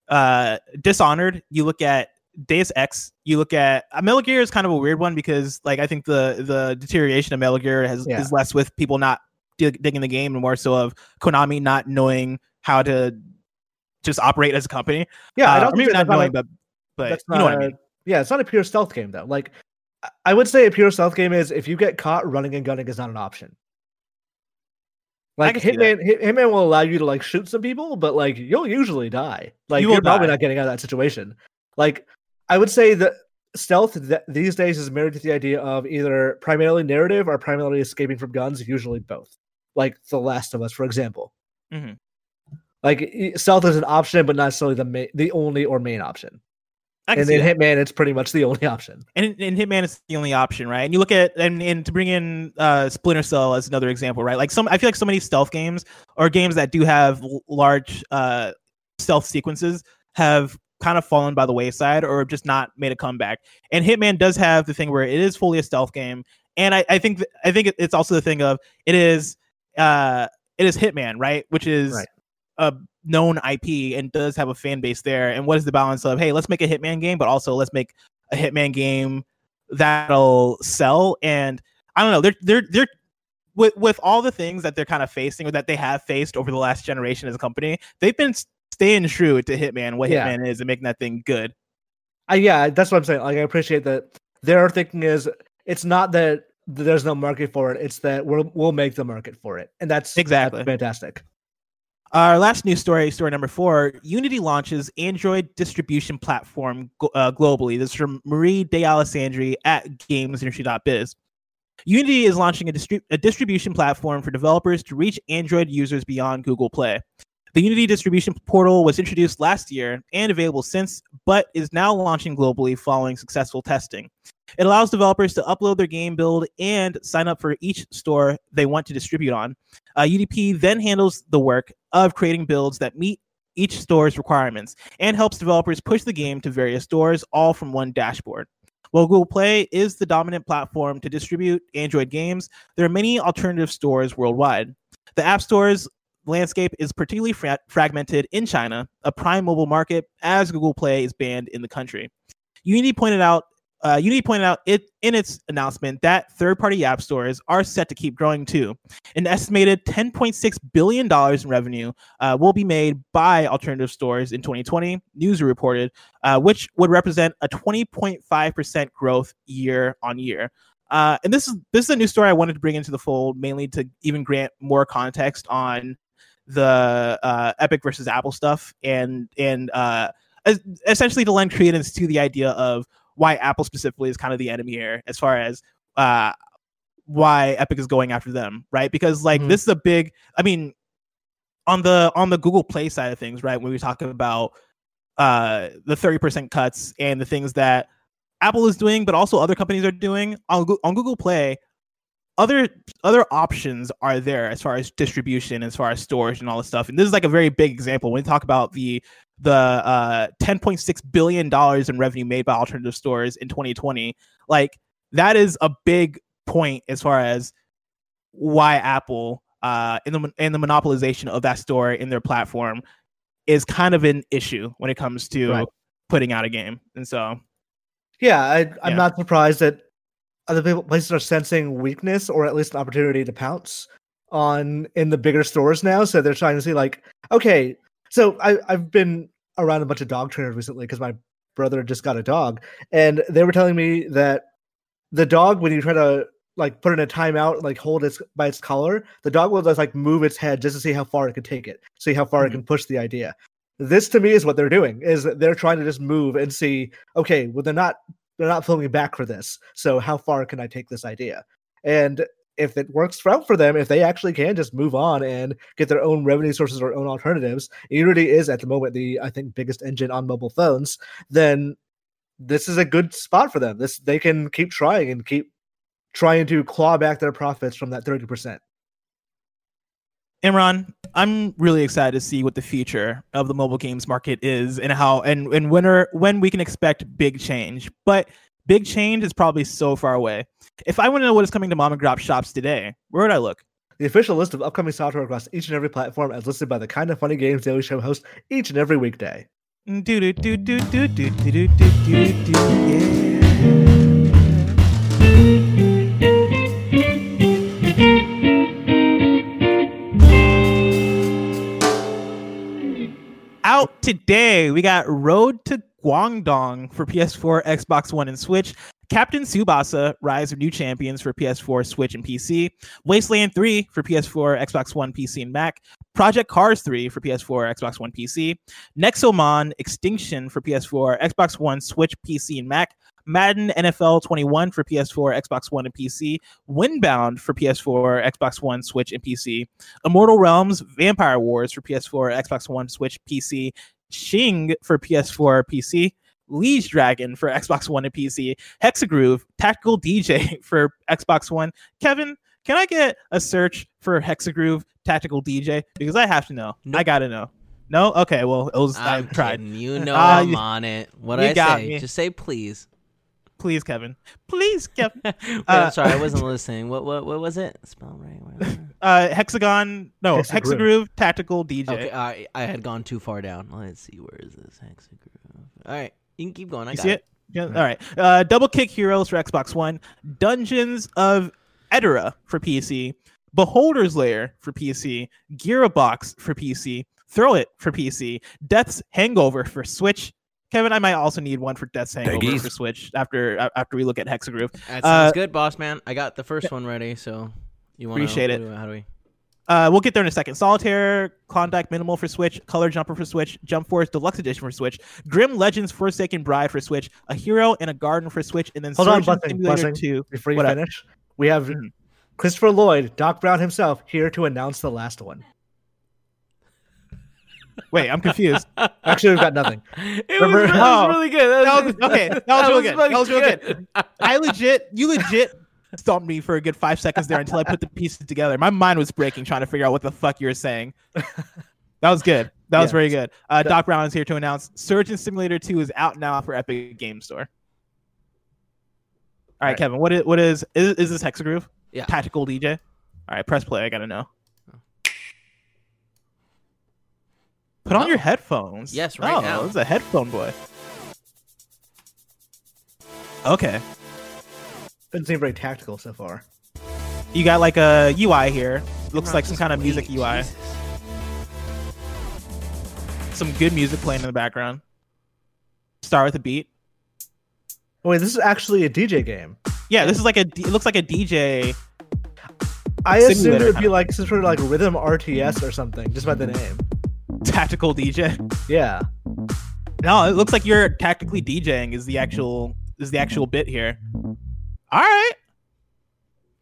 uh, Dishonored, you look at Deus Ex, you look at uh, Metal Gear is kind of a weird one because like I think the the deterioration of Metal Gear has yeah. is less with people not dig- digging the game and more so of Konami not knowing how to just operate as a company. Yeah, I don't uh, maybe not knowing, like, but, but you know what a, I mean. Yeah, it's not a pure stealth game, though. Like, I would say a pure stealth game is if you get caught, running and gunning is not an option. Like, Hitman, Hitman will allow you to, like, shoot some people, but, like, you'll usually die. Like, you you're die. probably not getting out of that situation. Like, I would say that stealth th- these days is married to the idea of either primarily narrative or primarily escaping from guns, usually both. Like, The Last of Us, for example. Mm-hmm. Like stealth is an option, but not necessarily the ma- the only or main option. And in that. Hitman, it's pretty much the only option. And in Hitman, it's the only option, right? And you look at and, and to bring in uh, Splinter Cell as another example, right? Like some, I feel like so many stealth games or games that do have large uh, stealth sequences have kind of fallen by the wayside or just not made a comeback. And Hitman does have the thing where it is fully a stealth game, and I, I think th- I think it's also the thing of it is uh, it is Hitman, right? Which is right. a known I P and does have a fan base there. And what is the balance of, hey, let's make a Hitman game, but also let's make a Hitman game that'll sell. And I don't know, they're, they're, they're with, with all the things that they're kind of facing or that they have faced over the last generation as a company, they've been staying true to Hitman, what yeah. Hitman is and making that thing good. Uh, yeah, that's what I'm saying. Like, I appreciate that their thinking is it's not that there's no market for it. It's that we'll, we'll make the market for it. And that's exactly that's fantastic. Our last news story, story number four, Unity launches Android distribution platform uh, globally. This is from Marie D'Alessandri at games industry dot biz. Unity is launching a, distri- a distribution platform for developers to reach Android users beyond Google Play. The Unity distribution portal was introduced last year and available since, but is now launching globally following successful testing. It allows developers to upload their game build and sign up for each store they want to distribute on. Uh, U D P then handles the work of creating builds that meet each store's requirements and helps developers push the game to various stores, all from one dashboard. While Google Play is the dominant platform to distribute Android games, there are many alternative stores worldwide. The App Store's landscape is particularly fra- fragmented in China, a prime mobile market, as Google Play is banned in the country. Unity pointed out Uh, Unity pointed out it in its announcement that third-party app stores are set to keep growing too. An estimated ten point six billion dollars in revenue uh, will be made by alternative stores in twenty twenty, Newzoo reported, uh, which would represent a twenty point five percent growth year on year. Uh, and this is this is a new story I wanted to bring into the fold, mainly to even grant more context on the uh, Epic versus Apple stuff, and and uh, essentially to lend credence to the idea of why Apple specifically is kind of the enemy here as far as uh, why Epic is going after them, right? Because like mm-hmm. this is a big, I mean, on the on the Google Play side of things, right? When we talk about uh, the thirty percent cuts and the things that Apple is doing, but also other companies are doing on, on Google Play. Other other options are there as far as distribution, as far as storage and all this stuff. And this is like a very big example when we talk about the the uh, ten point six billion dollars in revenue made by alternative stores in twenty twenty. Like, that is a big point as far as why Apple uh, in the in the monopolization of that store in their platform is kind of an issue when it comes to right. putting out a game. And so, yeah, I, I'm yeah. not surprised that other people, places are sensing weakness or at least an opportunity to pounce on in the bigger stores now. So they're trying to see like, okay, so I, I've been around a bunch of dog trainers recently because my brother just got a dog, and they were telling me that the dog, when you try to like put in a timeout, like hold it by its collar, the dog will just like move its head just to see how far it can take it, see how far mm-hmm. it can push the idea. This to me is what they're doing, is they're trying to just move and see, okay, well, they're not, they're not pulling me back for this. So how far can I take this idea? And if it works out for them, if they actually can just move on and get their own revenue sources or own alternatives, Unity is at the moment the, I think, biggest engine on mobile phones, then this is a good spot for them. This, they can keep trying and keep trying to claw back their profits from that thirty percent. Imran, I'm really excited to see what the future of the mobile games market is, and how and, and when are, when we can expect big change. But big change is probably so far away. If I want to know what is coming to mom and pop shops today, where would I look? The official list of upcoming software across each and every platform as listed by the Kind of Funny Games Daily Show host each and every weekday. Do do do do do do do do do do yeah. Out today, we got Road to Guangdong for P S four, Xbox One, and Switch. Captain Tsubasa, Rise of New Champions for P S four, Switch, and P C. Wasteland three for P S four, Xbox One, P C, and Mac. Project Cars three for P S four, Xbox One, P C. Nexomon Extinction for P S four, Xbox One, Switch, P C, and Mac. Madden N F L twenty-one for P S four, Xbox One, and P C. Windbound for P S four, Xbox One, Switch, and P C. Immortal Realms Vampire Wars for P S four, Xbox One, Switch, P C. Xing for P S four, P C. Liege Dragon for Xbox One and P C. Hexagroove Tactical D J for Xbox One. Kevin, can I get a search for Hexagroove Tactical D J? Because I have to know. Nope. I gotta know. No? Okay, well, it was, I tried. You know uh, I'm on it. What do I say? Me. Just say please. Please, Kevin. Please, Kevin. Wait, uh, I'm sorry, I wasn't listening. What what what was it? Spell right. Wait, uh, hexagon. No, Hexagroove. Hexagroove Tactical D J. Okay, uh, I had gone too far down. Let's see, where is this Hexagroove? All right, you can keep going. I you got see it. it. Yeah. All right. Uh, Double Kick Heroes for Xbox One. Dungeons of Edera for P C. Beholder's Lair for P C. Gearbox for P C. Throw It for P C. Death's Hangover for Switch. Kevin, I might also need one for Death's Hangover Peggy's. for Switch after after we look at Hexagroove. That sounds uh, good, boss man. I got the first yeah. one ready, so you want to appreciate it. How do we? Uh, we'll get there in a second. Solitaire, Klondike Minimal for Switch, Color Jumper for Switch, Jump Force Deluxe Edition for Switch, Grim Legends Forsaken Bride for Switch, A Hero and a Garden for Switch, and then hold Surgeon on, busing, Simulator busing. two. Before you what finish, up? we have mm-hmm. Christopher Lloyd, Doc Brown himself, here to announce the last one. Wait, I'm confused. Actually, we've got nothing. It was, Remember, that oh, was really good. That was, that was, okay, that was that really was good. That was really good. good. I legit, you legit stumped me for a good five seconds there until I put the pieces together. My mind was breaking trying to figure out what the fuck you were saying. That was good. That yeah. was very good. Uh, Doc Brown is here to announce Surgeon Simulator two is out now for Epic Games Store. All right, All right. Kevin, what is, what is, is, is this Hexagroove? Yeah. Tactical D J? All right, press play. I got to know. Put oh. on your headphones. Yes, right oh, now. Oh, this is a headphone boy. Okay. Doesn't seem very tactical so far. You got like a U I here. Looks Imran, like some kind of music wait. U I. Jesus. Some good music playing in the background. Start with a beat. Wait, this is actually a D J game. Yeah, this is like a. It looks like a D J. I assumed it would be like some sort of like rhythm R T S or something, just by the name. Tactical D J. Yeah. No, it looks like you're tactically DJing is the actual is the actual bit here. All right.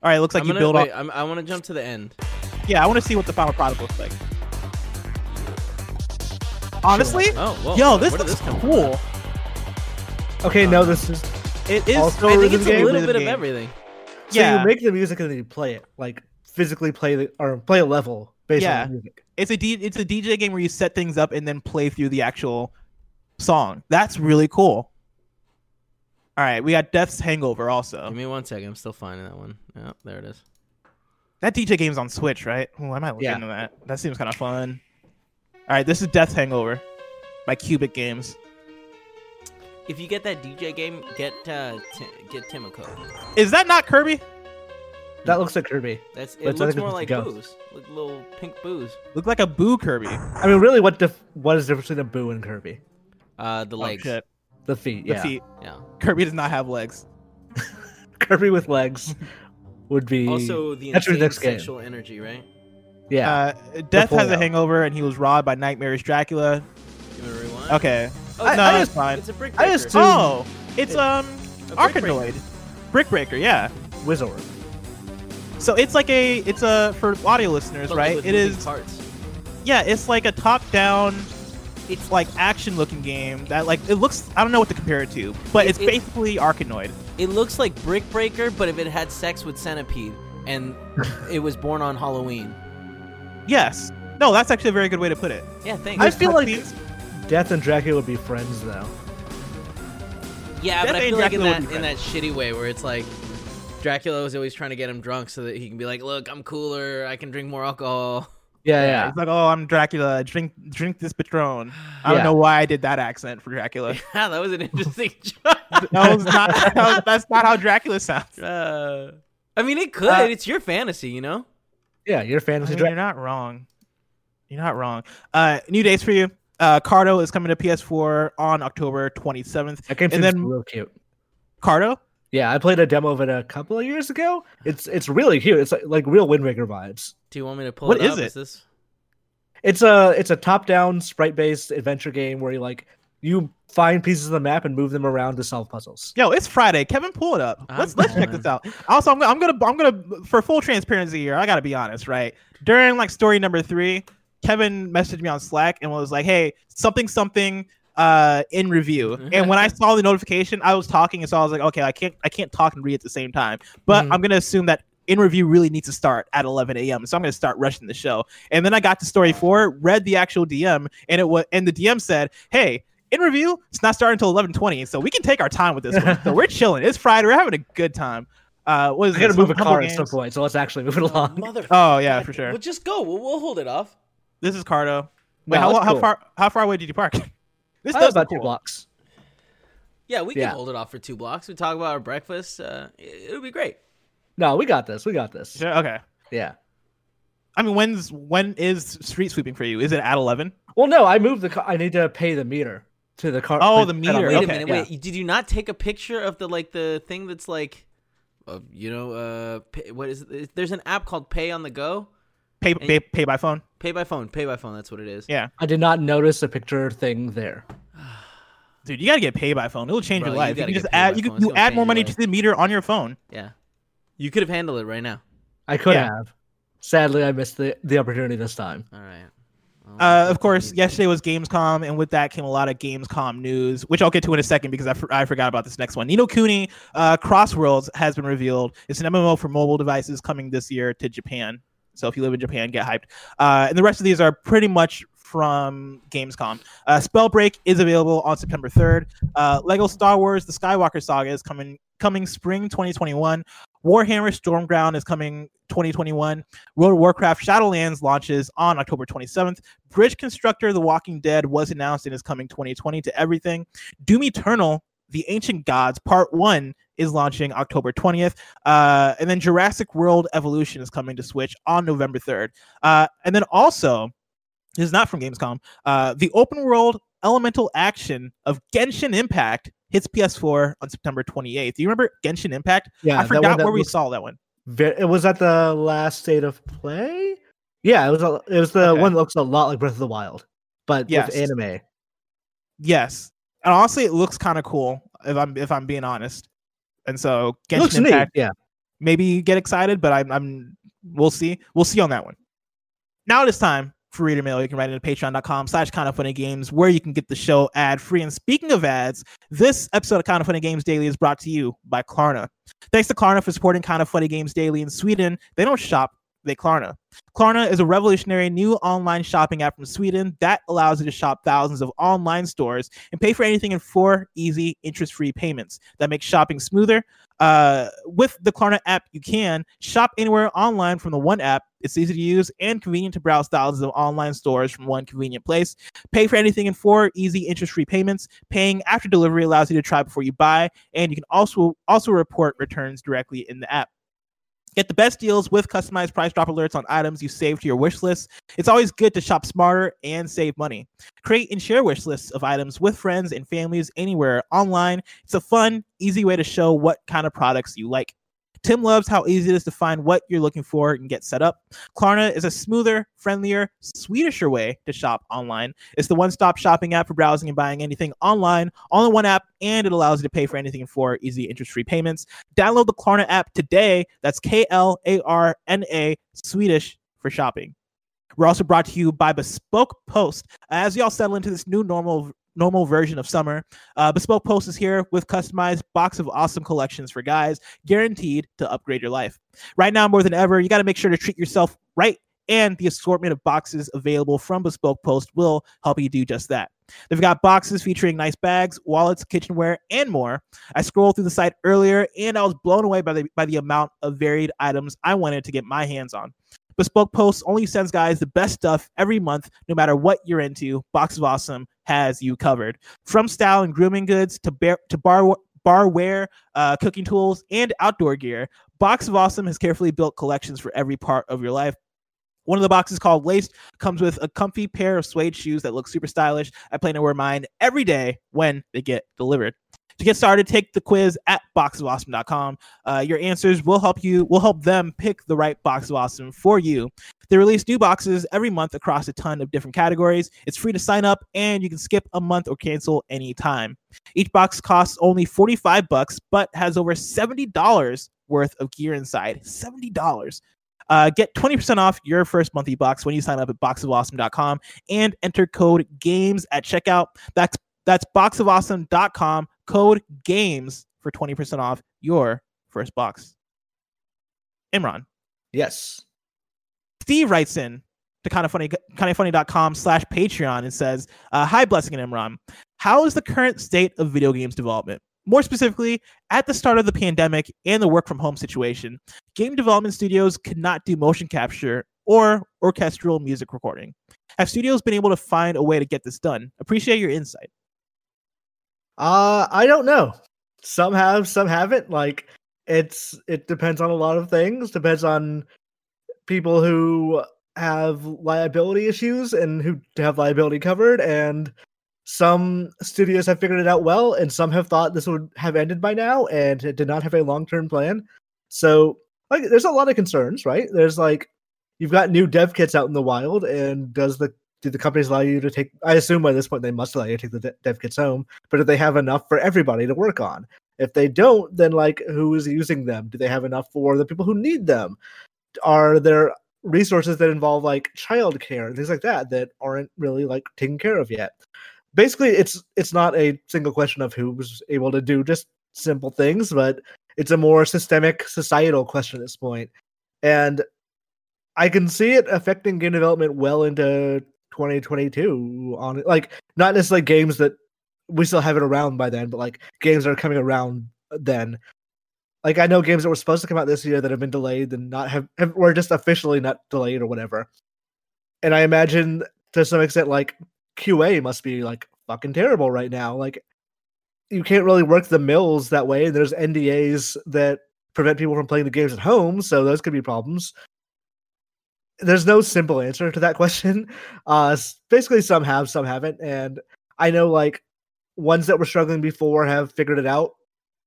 All right. Looks like I'm you gonna, build wait, up. I want to jump to the end. Yeah, I want to see what the final product looks like. Honestly, sure. oh, whoa, yo, whoa, this looks this cool. From? Okay, um, no, this is It is. Also I think it's a little bit of everything. So yeah. you make the music and then you play it, like physically play the or play a level based yeah. on the music. It's a D, it's a D J game where you set things up and then play through the actual song. That's really cool. All right, we got Death's Hangover also. Give me one second. I'm still finding that one. Oh, there it is. That D J game's on Switch, right? Oh, I might look yeah. into that. That seems kind of fun. All right, this is Death's Hangover by Cubic Games. If you get that D J game, get uh, t get Timoko. Is that not Kirby? That looks like Kirby. That's it. But looks more like Boo's, like little pink Boo's. Look like a Boo Kirby. I mean, really, what dif what is the difference between a Boo and Kirby? Uh, the legs, oh, the feet, the yeah. feet. Yeah. Kirby does not have legs. Kirby with legs would be also the insane sexual game. energy, right? Yeah. Uh, Death has a hangover, and he was robbed by Nightmarish Dracula. You want to rewind? Okay. Oh, I, no, I just, it's fine. It's a brick breaker. I just oh, it's um, Arkanoid, brick breaker, yeah, Wizard. So it's like a, it's a for audio listeners, right? It is. Parts. Yeah, it's like a top-down, it's like action-looking game that like it looks. I don't know what to compare it to, but it, it's it, basically Arkanoid. It looks like Brick Breaker, but if it had sex with Centipede and it was born on Halloween. Yes. No, that's actually a very good way to put it. Yeah, thanks. I There's feel like. These, Death and Dracula would be friends, though. Yeah, Death but I feel like in that, in that shitty way where it's like Dracula is always trying to get him drunk so that he can be like, "Look, I'm cooler. I can drink more alcohol." Yeah, yeah. It's like, "Oh, I'm Dracula. Drink, drink this Patron." I yeah. don't know why I did that accent for Dracula. Yeah, that was an interesting job. That was not. That was, that's not how Dracula sounds. Uh, I mean, it could. Uh, it's your fantasy, you know. Yeah, your fantasy. I mean, you're not wrong. You're not wrong. Uh, new dates for you. Uh, Cardo is coming to P S four on October twenty-seventh. That game seems and then, real cute. Cardo? Yeah, I played a demo of it a couple of years ago. It's it's really cute. It's like, like real Wind Waker vibes. Do you want me to pull what it up? What is it? Is this... It's a it's a top-down sprite-based adventure game where you like you find pieces of the map and move them around to solve puzzles. Yo, it's Friday. Kevin, pull it up. Let's I'm let's gonna... check this out. Also, I'm, I'm gonna I'm gonna for full transparency here. I gotta be honest, right? During like story number three. Kevin messaged me on Slack and was like, "Hey, something, something, uh, in review." And when I saw the notification, I was talking, and so I was like, "Okay, I can't, I can't talk and read at the same time." But mm-hmm. I'm gonna assume that in review really needs to start at eleven a m So I'm gonna start rushing the show. And then I got to story four, read the actual D M, and it was, and the D M said, "Hey, in review, it's not starting until eleven twenty, so we can take our time with this one." So we're chilling. It's Friday. We're having a good time. Uh, what is I gotta move a car games? At some point, so let's actually move it along. Oh, oh yeah, for sure. We'll just go. We'll, we'll hold it off. This is Cardo. Wait, wow, how, cool. how far how far away did you park? This does about cool. two blocks. Yeah, we can yeah. hold it off for two blocks. We talk about our breakfast. Uh, it'll be great. No, we got this. We got this. Sure? Okay. Yeah. I mean, when's when is street sweeping for you? Is it at eleven? Well, no. I moved the. Car. I need to pay the meter to the car. Oh, the meter. Wait okay. a minute. Yeah. Wait, did you not take a picture of the like the thing that's like, uh, you know, uh, pay, what is it? There's an app called Pay on the Go. Pay, pay, pay by phone. Pay by phone. Pay by phone. That's what it is. Yeah. I did not notice a picture thing there. Dude, you gotta get pay by phone. It'll change Bro, your life. You, you can just add. You, can, you add more money life. to the meter on your phone. Yeah. You could have handled it right now. I could yeah. have. Sadly, I missed the the opportunity this time. All right. Uh, of course, yesterday was Gamescom, and with that came a lot of Gamescom news, which I'll get to in a second because I, for I forgot about this next one. Ni no Kuni uh, Crossworlds has been revealed. It's an M M O for mobile devices coming this year to Japan. So if you live in Japan, get hyped. Uh, and the rest of these are pretty much from Gamescom. Uh, Spellbreak is available on September third. Uh, LEGO Star Wars The Skywalker Saga is coming coming spring twenty twenty-one. Warhammer Stormground is coming twenty twenty-one. World of Warcraft Shadowlands launches on October twenty-seventh. Bridge Constructor The Walking Dead was announced and is coming twenty twenty to everything. Doom Eternal The Ancient Gods Part one is launching October twentieth. Uh, and then Jurassic World Evolution is coming to Switch on November third. Uh, and then also, this is not from Gamescom, uh, the open world elemental action of Genshin Impact hits P S four on September twenty-eighth. Do you remember Genshin Impact? Yeah, I forgot where we saw that one. It was at the last state of play? Yeah, it was, a, it was the okay. one that looks a lot like Breath of the Wild, but yes. with anime. Yes. And honestly, it looks kind of cool if I'm if I'm being honest. And so, Genshin Impact, yeah, maybe get excited, but I'm I'm we'll see we'll see on that one. Now it is time for reader mail. You can write it at patreon dot com slash kind of funny games, where you can get the show ad free. And speaking of ads, this episode of Kind of Funny Games Daily is brought to you by Klarna. Thanks to Klarna for supporting Kind of Funny Games Daily in Sweden. They don't shop, they Klarna. Klarna is a revolutionary new online shopping app from Sweden that allows you to shop thousands of online stores and pay for anything in four easy, interest-free payments that make shopping smoother. Uh, with the Klarna app, you can shop anywhere online from the one app. It's easy to use and convenient to browse thousands of online stores from one convenient place. Pay for anything in four easy, interest-free payments. Paying after delivery allows you to try before you buy, and you can also also report returns directly in the app. Get the best deals with customized price drop alerts on items you save to your wish list. It's always good to shop smarter and save money. Create and share wish lists of items with friends and families anywhere online. It's a fun, easy way to show what kind of products you like. Tim loves how easy it is to find what you're looking for and get set up. Klarna is a smoother, friendlier, Swedisher way to shop online. It's the one-stop shopping app for browsing and buying anything online, all in one app, and it allows you to pay for anything in four easy, interest-free payments. Download the Klarna app today. That's K L A R N A, Swedish for shopping. We're also brought to you by Bespoke Post. As y'all settle into this new normal normal version of summer, uh, Bespoke Post is here with customized box of awesome collections for guys, guaranteed to upgrade your life. Right now, more than ever, you got to make sure to treat yourself right, and the assortment of boxes available from Bespoke Post will help you do just that. They've got boxes featuring nice bags, wallets, kitchenware, and more. I scrolled through the site earlier, and I was blown away by the, by the amount of varied items I wanted to get my hands on. Bespoke Post only sends guys the best stuff every month, no matter what you're into. Box of Awesome has you covered. From style and grooming goods to bar to bar barware, uh, cooking tools, and outdoor gear, Box of Awesome has carefully built collections for every part of your life. One of the boxes, called Laced, comes with a comfy pair of suede shoes that look super stylish. I plan to wear mine every day when they get delivered. To get started, take the quiz at box of awesome dot com. Uh, your answers will help you, will help them pick the right box of awesome for you. They release new boxes every month across a ton of different categories. It's free to sign up, and you can skip a month or cancel anytime. Each box costs only forty-five bucks, but has over seventy dollars worth of gear inside. seventy dollars. Uh, get twenty percent off your first monthly box when you sign up at box of awesome dot com and enter code GAMES at checkout. That's that's box of awesome dot com, code GAMES for twenty percent off your first box. Imran. Yes. Steve writes in to kindoffunny dot com slash Patreon and says, uh, hi, Blessing and Imran. How is the current state of video games development? More specifically, at the start of the pandemic and the work-from-home situation, game development studios could not do motion capture or orchestral music recording. Have studios been able to find a way to get this done? Appreciate your insight. Uh, I don't know. Some have, some haven't. Like, it's it depends on a lot of things. Depends on people who have liability issues and who have liability covered, and some studios have figured it out well, and some have thought this would have ended by now, and it did not have a long-term plan. So, like, there's a lot of concerns, right? There's, like, you've got new dev kits out in the wild, and does the do the companies allow you to take... I assume by this point they must allow you to take the de- dev kits home, but do they have enough for everybody to work on? If they don't, then, like, who is using them? Do they have enough for the people who need them? Are there resources that involve, like, childcare and things like that that aren't really, like, taken care of yet? Basically, it's it's not a single question of who was able to do just simple things, but it's a more systemic societal question at this point. And I can see it affecting game development well into twenty twenty-two. On like not necessarily games that we still have it around by then, but like games that are coming around then. Like I know games that were supposed to come out this year that have been delayed and not have, have were just officially not delayed or whatever. And I imagine to some extent like Q A must be like fucking terrible right now. Like you can't really work the mills that way. There's N D As that prevent people from playing the games at home. So those could be problems. There's no simple answer to that question. Uh, basically some have, some haven't. And I know like ones that were struggling before have figured it out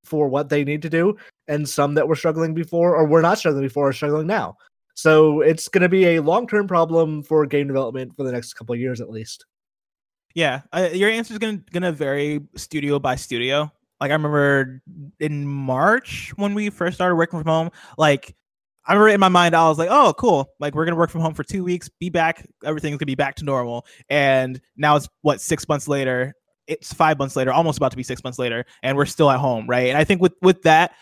for what they need to do. And some that were struggling before or were not struggling before are struggling now. So it's going to be a long-term problem for game development for the next couple of years, at least. Yeah, uh, your answer is going to vary studio by studio. Like I remember in March when we first started working from home, like I remember in my mind, I was like, oh, cool. Like, we're going to work from home for two weeks, be back. Everything's going to be back to normal. And now it's, what, six months later? It's five months later, almost about to be six months later, and we're still at home, right? And I think with, with that,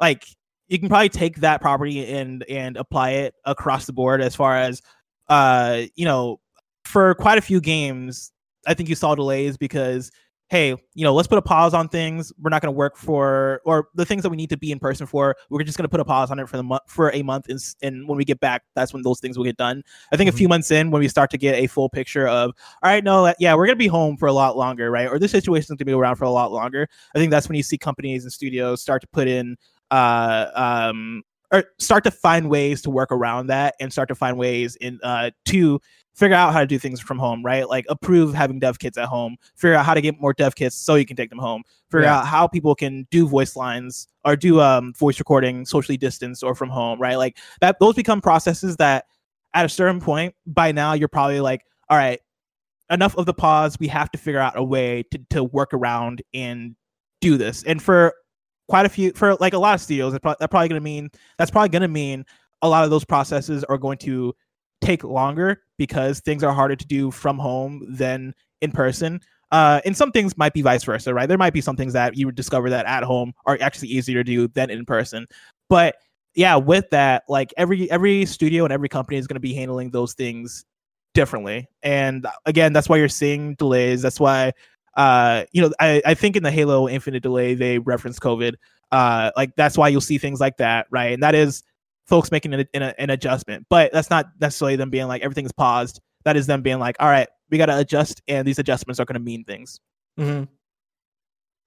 like, you can probably take that property and and apply it across the board as far as, uh, you know, for quite a few games, I think you saw delays because, hey, you know, let's put a pause on things. We're not going to work for, or the things that we need to be in person for, we're just going to put a pause on it for the month, for a month. And, and when we get back, that's when those things will get done. I think mm-hmm. a few months in, when we start to get a full picture of, all right, no, yeah, we're going to be home for a lot longer, right? Or this situation's going to be around for a lot longer. I think that's when you see companies and studios start to put in, uh, um, or start to find ways to work around that and start to find ways in, uh, to figure out how to do things from home, right? Like approve having dev kits at home, figure out how to get more dev kits so you can take them home, figure yeah. out how people can do voice lines or do um, voice recording, socially distanced or from home, right? Like that, those become processes that at a certain point by now, you're probably like, all right, enough of the pause. We have to figure out a way to, to work around and do this. And for quite a few, for like a lot of studios, that's probably going to mean, that's probably going to mean a lot of those processes are going to take longer because things are harder to do from home than in person. Uh, and some things might be vice versa, right? There might be some things that you would discover that at home are actually easier to do than in person. But yeah, with that, like every every studio and every company is going to be handling those things differently. And again, that's why you're seeing delays. That's why, uh, you know, I, I think in the Halo Infinite delay, they referenced COVID. Uh, like that's why you'll see things like that, right? And that is folks making an, an, an adjustment, but that's not necessarily them being like everything's paused. That is them being like, all right, we got to adjust, and these adjustments are going to mean things. Mm-hmm.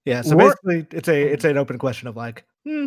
Yeah. So or, basically, it's a it's an open question of like hmm,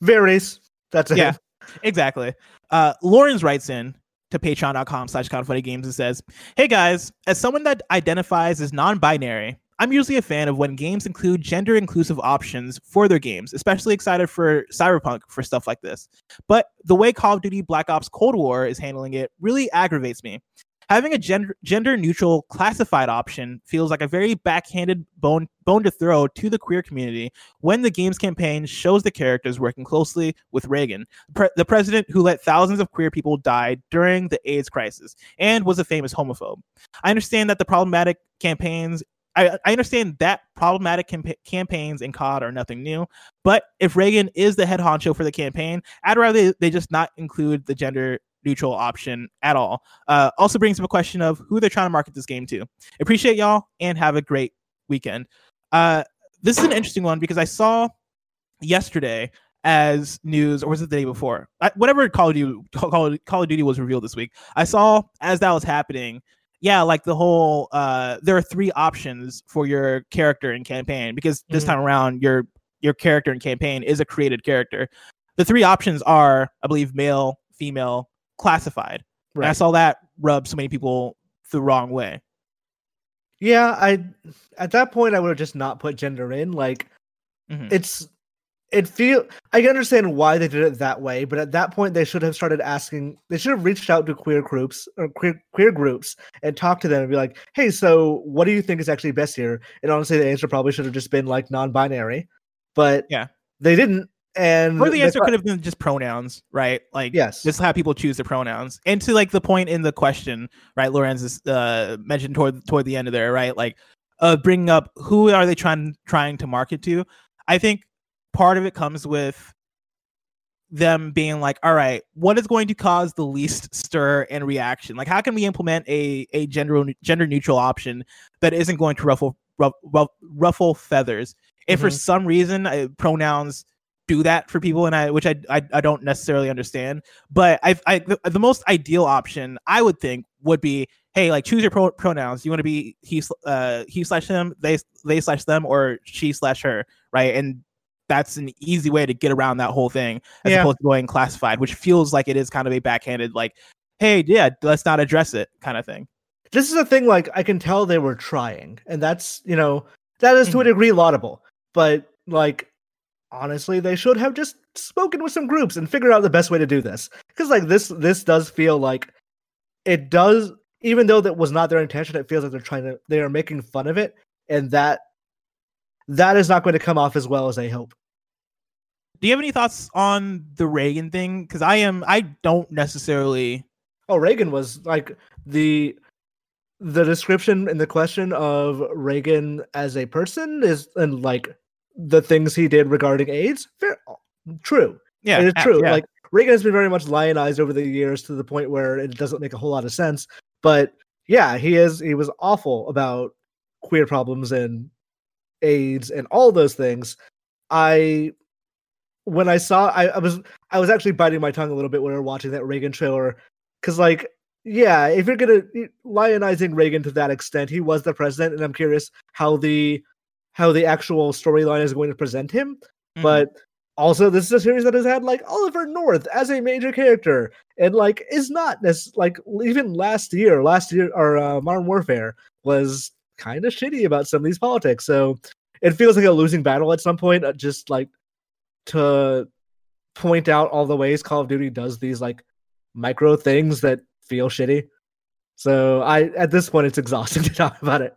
varies. That's it. Yeah, exactly. Uh, Lawrence writes in to patreon dot com slash kind of funny games and says, "Hey guys, as someone that identifies as non-binary, I'm usually a fan of when games include gender-inclusive options for their games, especially excited for Cyberpunk for stuff like this. But the way Call of Duty Black Ops Cold War is handling it really aggravates me. Having a gender, gender-neutral classified option feels like a very backhanded bone, bone to throw to the queer community when the game's campaign shows the characters working closely with Reagan, pre- the president who let thousands of queer people die during the AIDS crisis and was a famous homophobe. I understand that the problematic campaigns I, I understand that problematic campa- campaigns in C O D are nothing new, but if Reagan is the head honcho for the campaign, I'd rather they, they just not include the gender neutral option at all. Uh, also brings up a question of who they're trying to market this game to. Appreciate y'all and have a great weekend." Uh, this is an interesting one because I saw yesterday as news, or was it the day before? I, whatever Call of Duty, Call, Call of Duty was revealed this week, I saw as that was happening, yeah, like the whole, uh, there are three options for your character in campaign, because this mm-hmm. time around, your your character in campaign is a created character. The three options are, I believe, male, female, classified. Right. And I saw that rub so many people the wrong way. Yeah, I at that point, I would have just not put gender in. Like, mm-hmm. it's, it feel, I can understand why they did it that way, but at that point they should have started asking, they should have reached out to queer groups or queer queer groups and talked to them and be like, hey, so what do you think is actually best here? And honestly, the answer probably should have just been like non-binary, but yeah, they didn't. And or the answer thought, could have been just pronouns, right? Like, yes, just have people choose their pronouns. And to like the point in the question, right? Lorenz is uh, mentioned toward toward the end of there, right? Like, uh, bringing up who are they trying trying to market to? I think part of it comes with them being like, all right, what is going to cause the least stir and reaction? Like, how can we implement a, a gender, gender neutral option that isn't going to ruffle, ruffle, ruffle feathers? And mm-hmm. for some reason, I, pronouns do that for people, and I, which I, I, I don't necessarily understand. But I, I the, the most ideal option, I would think, would be, hey, like, choose your pro- pronouns. You want to be he, uh, he slash him, they, they slash them, or she slash her, right? And that's an easy way to get around that whole thing as yeah. opposed to going classified, which feels like it is kind of a backhanded, like, hey, yeah, let's not address it kind of thing. This is a thing, like, I can tell they were trying, and that's, you know, that is to a degree laudable, but like, honestly, they should have just spoken with some groups and figured out the best way to do this. Cause like this, this does feel like it does, even though that was not their intention, it feels like they're trying to, they are making fun of it. And that, That is not going to come off as well as I hope. Do you have any thoughts on the Reagan thing? Because I am, I don't necessarily. Oh, Reagan was like the the description and the question of Reagan as a person is, and like the things he did regarding AIDS. Fair, true. Yeah, it's true. Yeah. Like Reagan has been very much lionized over the years to the point where it doesn't make a whole lot of sense. But yeah, he is. He was awful about queer problems and AIDS and all those things. I when I saw, I, I was I was actually biting my tongue a little bit when we were watching that Reagan trailer, because like, yeah, if you're gonna lionizing Reagan to that extent, he was the president, and I'm curious how the how the actual storyline is going to present him. Mm-hmm. But also, this is a series that has had like Oliver North as a major character, and like is not this like even last year, last year or uh, Modern Warfare was kind of shitty about some of these politics. So it feels like a losing battle at some point, just like to point out all the ways Call of Duty does these like micro things that feel shitty. So I, at this point, it's exhausting to talk about it.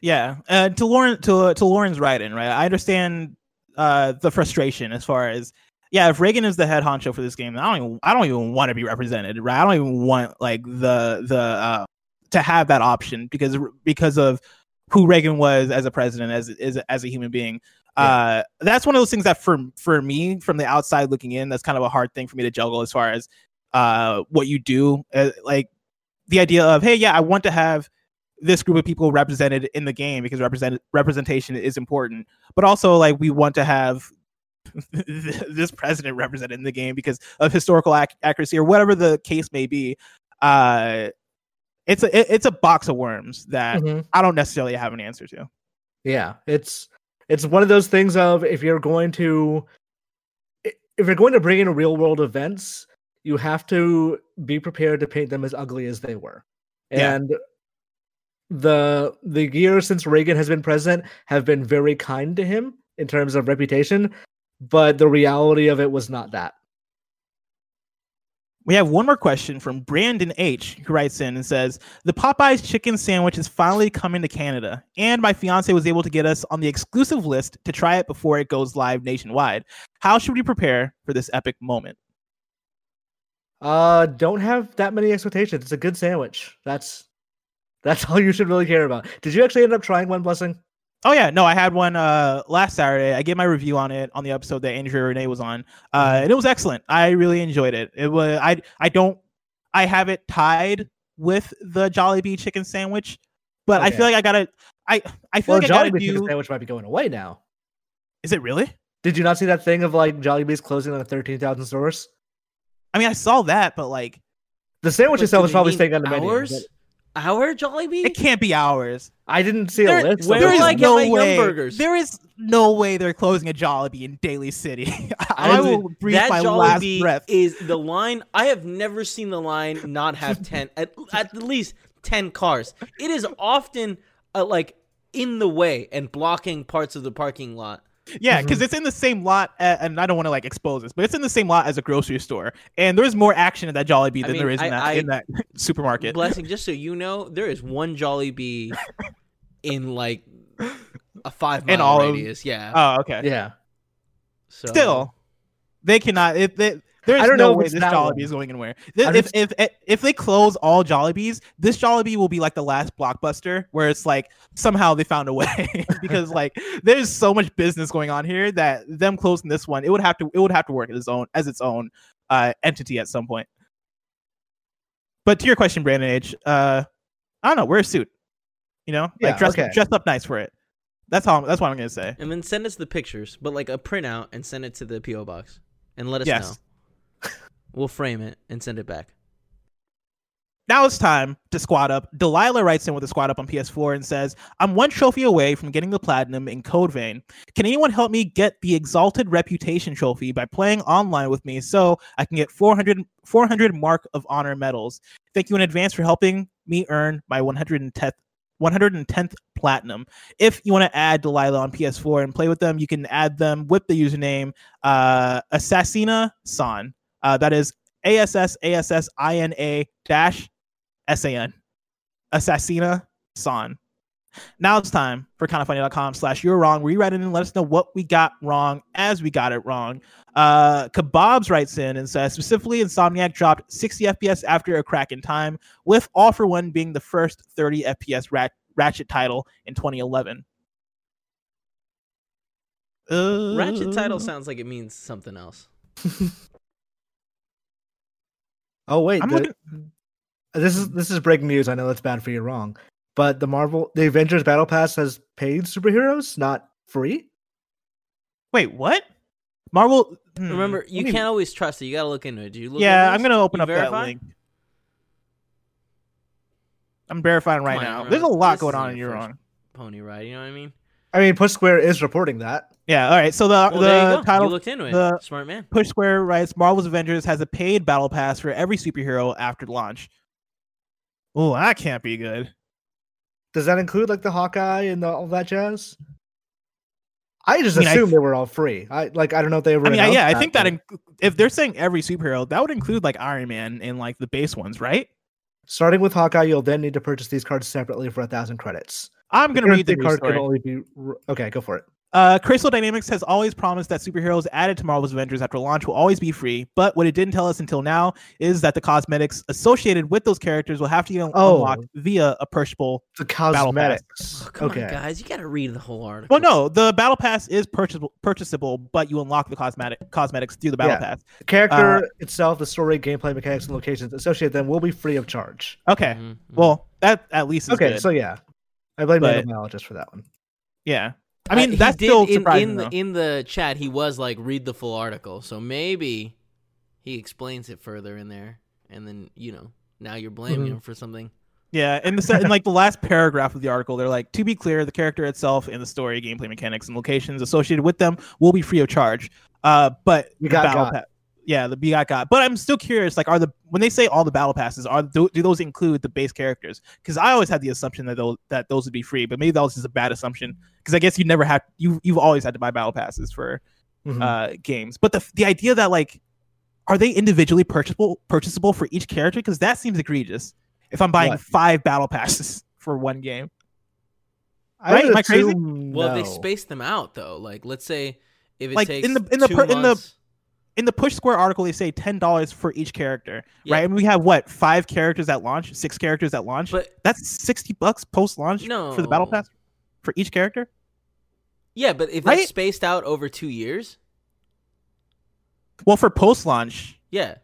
Yeah. Uh, to Lauren, to, uh, to Lauren's write-in, right? I understand uh, the frustration as far as, yeah, if Reagan is the head honcho for this game, I don't even, I don't even want to be represented, right? I don't even want like the, the, uh, to have that option because, because of who Reagan was as a president, as as, as a human being. Yeah. Uh, that's one of those things that for, for me, from the outside looking in, that's kind of a hard thing for me to juggle as far as uh, what you do. Uh, like the idea of, hey, yeah, I want to have this group of people represented in the game because represent- representation is important. But also, like, we want to have this president represented in the game because of historical ac- accuracy or whatever the case may be. Uh, It's a it's a box of worms that mm-hmm. I don't necessarily have an answer to. Yeah, it's it's one of those things of if you're going to if you're going to bring in real world events, you have to be prepared to paint them as ugly as they were. Yeah. And the the years since Reagan has been president have been very kind to him in terms of reputation, but the reality of it was not that. We have one more question from Brandon H, who writes in and says, the Popeyes chicken sandwich is finally coming to Canada, and my fiance was able to get us on the exclusive list to try it before it goes live nationwide. How should we prepare for this epic moment? Uh, don't have that many expectations. It's a good sandwich. That's that's all you should really care about. Did you actually end up trying one, Blessing? Oh, yeah. No, I had one uh, last Saturday. I gave my review on it on the episode that Andrea Renee was on, uh, and it was excellent. I really enjoyed it. It was I I don't I have it tied with the Jollibee chicken sandwich, but okay. I feel like I gotta I I feel well, like Jollibee I gotta do... chicken sandwich might be going away now. Is it really? Did you not see that thing of like Jollibee's closing on thirteen thousand stores? I mean, I saw that, but like the sandwich but itself is probably staying on the hours? menu. But... Our Jollibee? It can't be ours. I didn't see there, a list. Where do I get my hamburgers? There is no way they're closing a Jollibee in Daly City. I, I will breathe my Jollibee last breath. Is the line? I have never seen the line not have ten at, at least ten cars. It is often uh, like in the way and blocking parts of the parking lot. Yeah, because mm-hmm. it's in the same lot, at, and I don't want to like expose this, but it's in the same lot as a grocery store, and there's more action in that Jollibee than I mean, there is I, in that I, in that supermarket. Blessing, just so you know, there is one Jollibee in like a five mile in all radius. Of... Yeah. Oh, okay. Yeah. So... Still, they cannot. If they, there's I don't no know way this Jollibee one. Is going anywhere. This, if, just... if if if they close all Jollibees, this Jollibee will be like the last Blockbuster, where it's like somehow they found a way because like there's so much business going on here that them closing this one, it would have to it would have to work as its own as its own uh, entity at some point. But to your question, Brandon H, uh, I don't know. Wear a suit, you know, yeah, like dress okay. dress up nice for it. That's how I'm, that's what I'm gonna say. And then send us the pictures, but like a printout, and send it to the P O box, and let us yes. know. We'll frame it and send it back. Now it's time to squad up. Delilah writes in with a squad up on P S four and says, I'm one trophy away from getting the platinum in Code Vein. Can anyone help me get the Exalted Reputation trophy by playing online with me so I can get four hundred, four hundred Mark of Honor medals? Thank you in advance for helping me earn my one hundred tenth platinum. If you want to add Delilah on P S four and play with them, you can add them with the username uh, Assassina San. Uh, that is A S S A S S I N A dash S A N. Assassina San. Now it's time for kind of funny dot com slash you're wrong. Rewrite it and let us know what we got wrong as we got it wrong. Uh, Kebabs writes in and says, specifically, Insomniac dropped sixty F P S after a crack in time, with All for One being the first thirty F P S rat- Ratchet title in twenty eleven. Uh... Ratchet title sounds like it means something else. Oh, wait. The, looking... This is this is breaking news. I know that's bad for you wrong. But the Marvel, the Avengers Battle Pass has paid superheroes, not free. Wait, what? Marvel. Hmm. Remember, you can't always trust it. You gotta look into it. Do you look? Yeah, I'm gonna open up that link. I'm verifying right now. There's a lot going on in your own pony ride. You know what I mean? I mean, Push Square is reporting that. Yeah. All right. So the well, the there you go. Title. You looked into it. Smart man. Push Square writes: Marvel's Avengers has a paid battle pass for every superhero after launch. Oh, that can't be good. Does that include like the Hawkeye and the, all that jazz? I just I mean, assumed I, they were all free. I like I don't know if they were. I mean, yeah, I think that inc- if they're saying every superhero, that would include like Iron Man and like the base ones, right? Starting with Hawkeye, you'll then need to purchase these cards separately for a thousand credits. I'm gonna read the card story. Can only be re- okay, go for it. Uh, Crystal Dynamics has always promised that superheroes added to Marvel's Avengers after launch will always be free, but what it didn't tell us until now is that the cosmetics associated with those characters will have to get oh, unlocked via a purchasable the cosmetics. Battle pass. Oh, come okay. on, guys, you got to read the whole article. Well, no, the battle pass is purchasable, purchasable, but you unlock the cosmetic cosmetics through the battle yeah. pass. The character uh, itself, the story, gameplay mechanics, and locations associated with them will be free of charge. Okay, mm-hmm. well, that at least is okay. Good. So yeah, I blame the biologist for that one. Yeah. I mean, uh, that's did, still surprising, in, in, the, in the chat, he was like, read the full article. So maybe he explains it further in there. And then, you know, now you're blaming mm-hmm. him for something. Yeah, in, the, in like the last paragraph of the article, they're like, to be clear, the character itself and the story, gameplay mechanics, and locations associated with them will be free of charge. Uh, but we got got. Pa- yeah, the we got got. But I'm still curious, like, are the when they say all the battle passes, are do, do those include the base characters? Because I always had the assumption that those that those would be free, but maybe that was just a bad assumption. Because I guess you never have you you've always had to buy battle passes for mm-hmm. uh, games, but the the idea that like are they individually purchasable purchasable for each character? Because that seems egregious. If I'm buying what? five battle passes for one game, I right? Am I crazy? No. Well, they space them out though. Like let's say if it like, takes in the in the, two per, months... in the in the Push Square article, they say ten dollars for each character, yeah. right? And we have, what, five characters at launch, six characters at launch? But that's sixty bucks post-launch no. for the Battle Pass for each character? Yeah, but if right? it's spaced out over two years? Well, for post-launch. Yeah.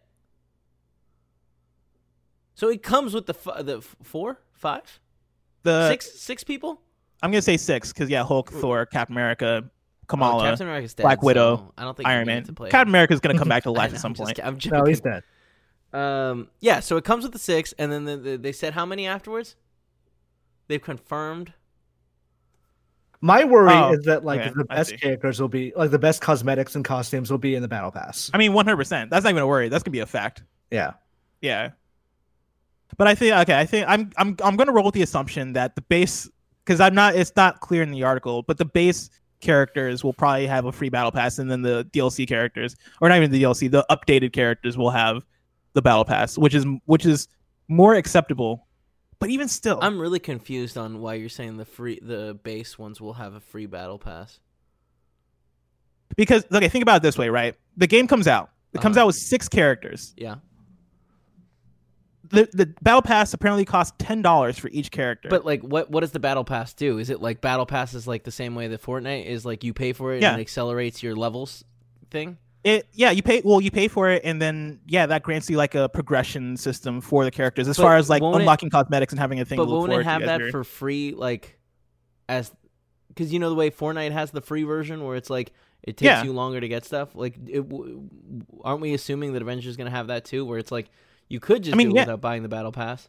So it comes with the f- the f- four, five, the six, six people? I'm going to say six because, yeah, Hulk, Ooh. Thor, Captain America... Kamala, oh, dead, Black Widow, so I don't think Iron Man. Captain America is going to come back to life know, at some I'm point. Just, I'm joking. No, he's dead. Um, yeah, so it comes with the six, and then the, the, they said how many afterwards? They've confirmed. My worry oh, is that like okay, the best characters will be like the best cosmetics and costumes will be in the battle pass. I mean, one hundred percent. That's not even a worry. That's gonna be a fact. Yeah. Yeah. But I think okay. I think I'm I'm I'm gonna roll with the assumption that the base because I'm not. It's not clear in the article, but the base. Characters will probably have a free battle pass, and then the D L C characters, or not even the D L C, the updated characters will have the battle pass, which is which is more acceptable. But even still, I'm really confused on why you're saying the free the base ones will have a free battle pass. Because okay, think about it this way, right? The game comes out. It uh-huh. comes out with six characters. Yeah. The the battle pass apparently costs ten dollars for each character. But like, what, what does the battle pass do? Is it like battle pass is like the same way that Fortnite is like you pay for it yeah. and it accelerates your levels thing? It yeah you pay well you pay for it and then yeah that grants you like a progression system for the characters as but far as like unlocking it, cosmetics and having a thing. But to look won't forward it have to that for free like as because you know the way Fortnite has the free version where it's like it takes yeah. you longer to get stuff. Like, it, aren't we assuming that Avengers is gonna have that too? Where it's like. You could just I mean, do it yeah. without buying the Battle Pass.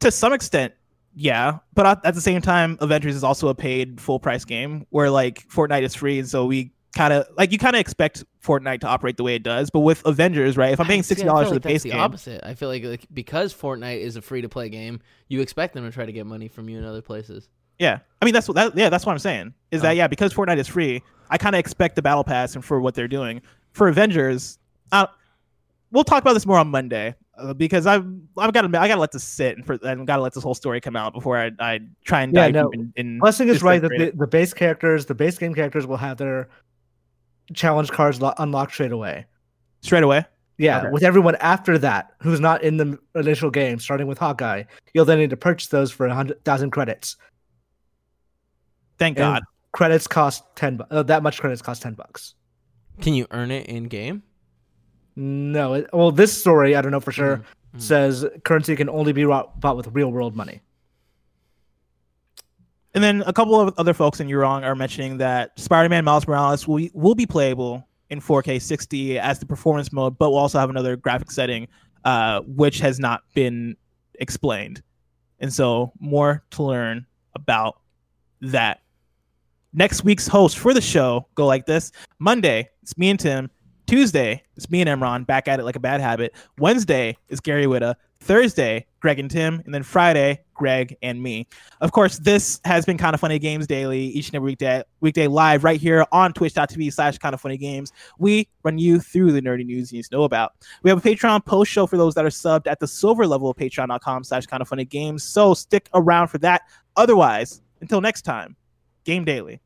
To some extent, yeah. But at the same time, Avengers is also a paid full-price game where, like, Fortnite is free, and so we kind of... Like, you kind of expect Fortnite to operate the way it does, but with Avengers, right? If I'm paying sixty dollars yeah, for like the base game... That's the opposite. I feel like, like because Fortnite is a free-to-play game, you expect them to try to get money from you in other places. Yeah. I mean, that's what, that, yeah, that's what I'm saying. Is oh. that, yeah, because Fortnite is free, I kind of expect the Battle Pass and for what they're doing. For Avengers... I, We'll talk about this more on Monday. uh, because I've I've got to I got to let this sit and, for, and got to let this whole story come out before I, I try and yeah, dive no. in. in Blessing is right that the, the base characters, the base game characters, will have their challenge cards lo- unlocked straight away. Straight away. Yeah, okay. With everyone after that who's not in the initial game, starting with Hawkeye, you'll then need to purchase those for one hundred thousand credits. Thank and God. Credits cost ten. Uh, that much credits cost ten bucks. Can you earn it in game? No. It, well, this story, I don't know for sure, mm-hmm. says currency can only be bought with real world money. And then a couple of other folks in Eurong are mentioning that Spider-Man Miles Morales will will be playable in four K sixty as the performance mode, but we'll also have another graphic setting, uh, which has not been explained. And so more to learn about that. Next week's host for the show go like this. Monday, it's me and Tim. Tuesday, it's me and Imran, back at it like a bad habit. Wednesday is Gary Witta. Thursday, Greg and Tim. And then Friday, Greg and me. Of course, this has been Kind of Funny Games Daily, each and every weekday, weekday live right here on twitch.tv slash Kind of Funny Games. We run you through the nerdy news you need to know about. We have a Patreon post show for those that are subbed at the silver level of patreon.com slash Kind of Funny Games. So stick around for that. Otherwise, until next time, Game Daily.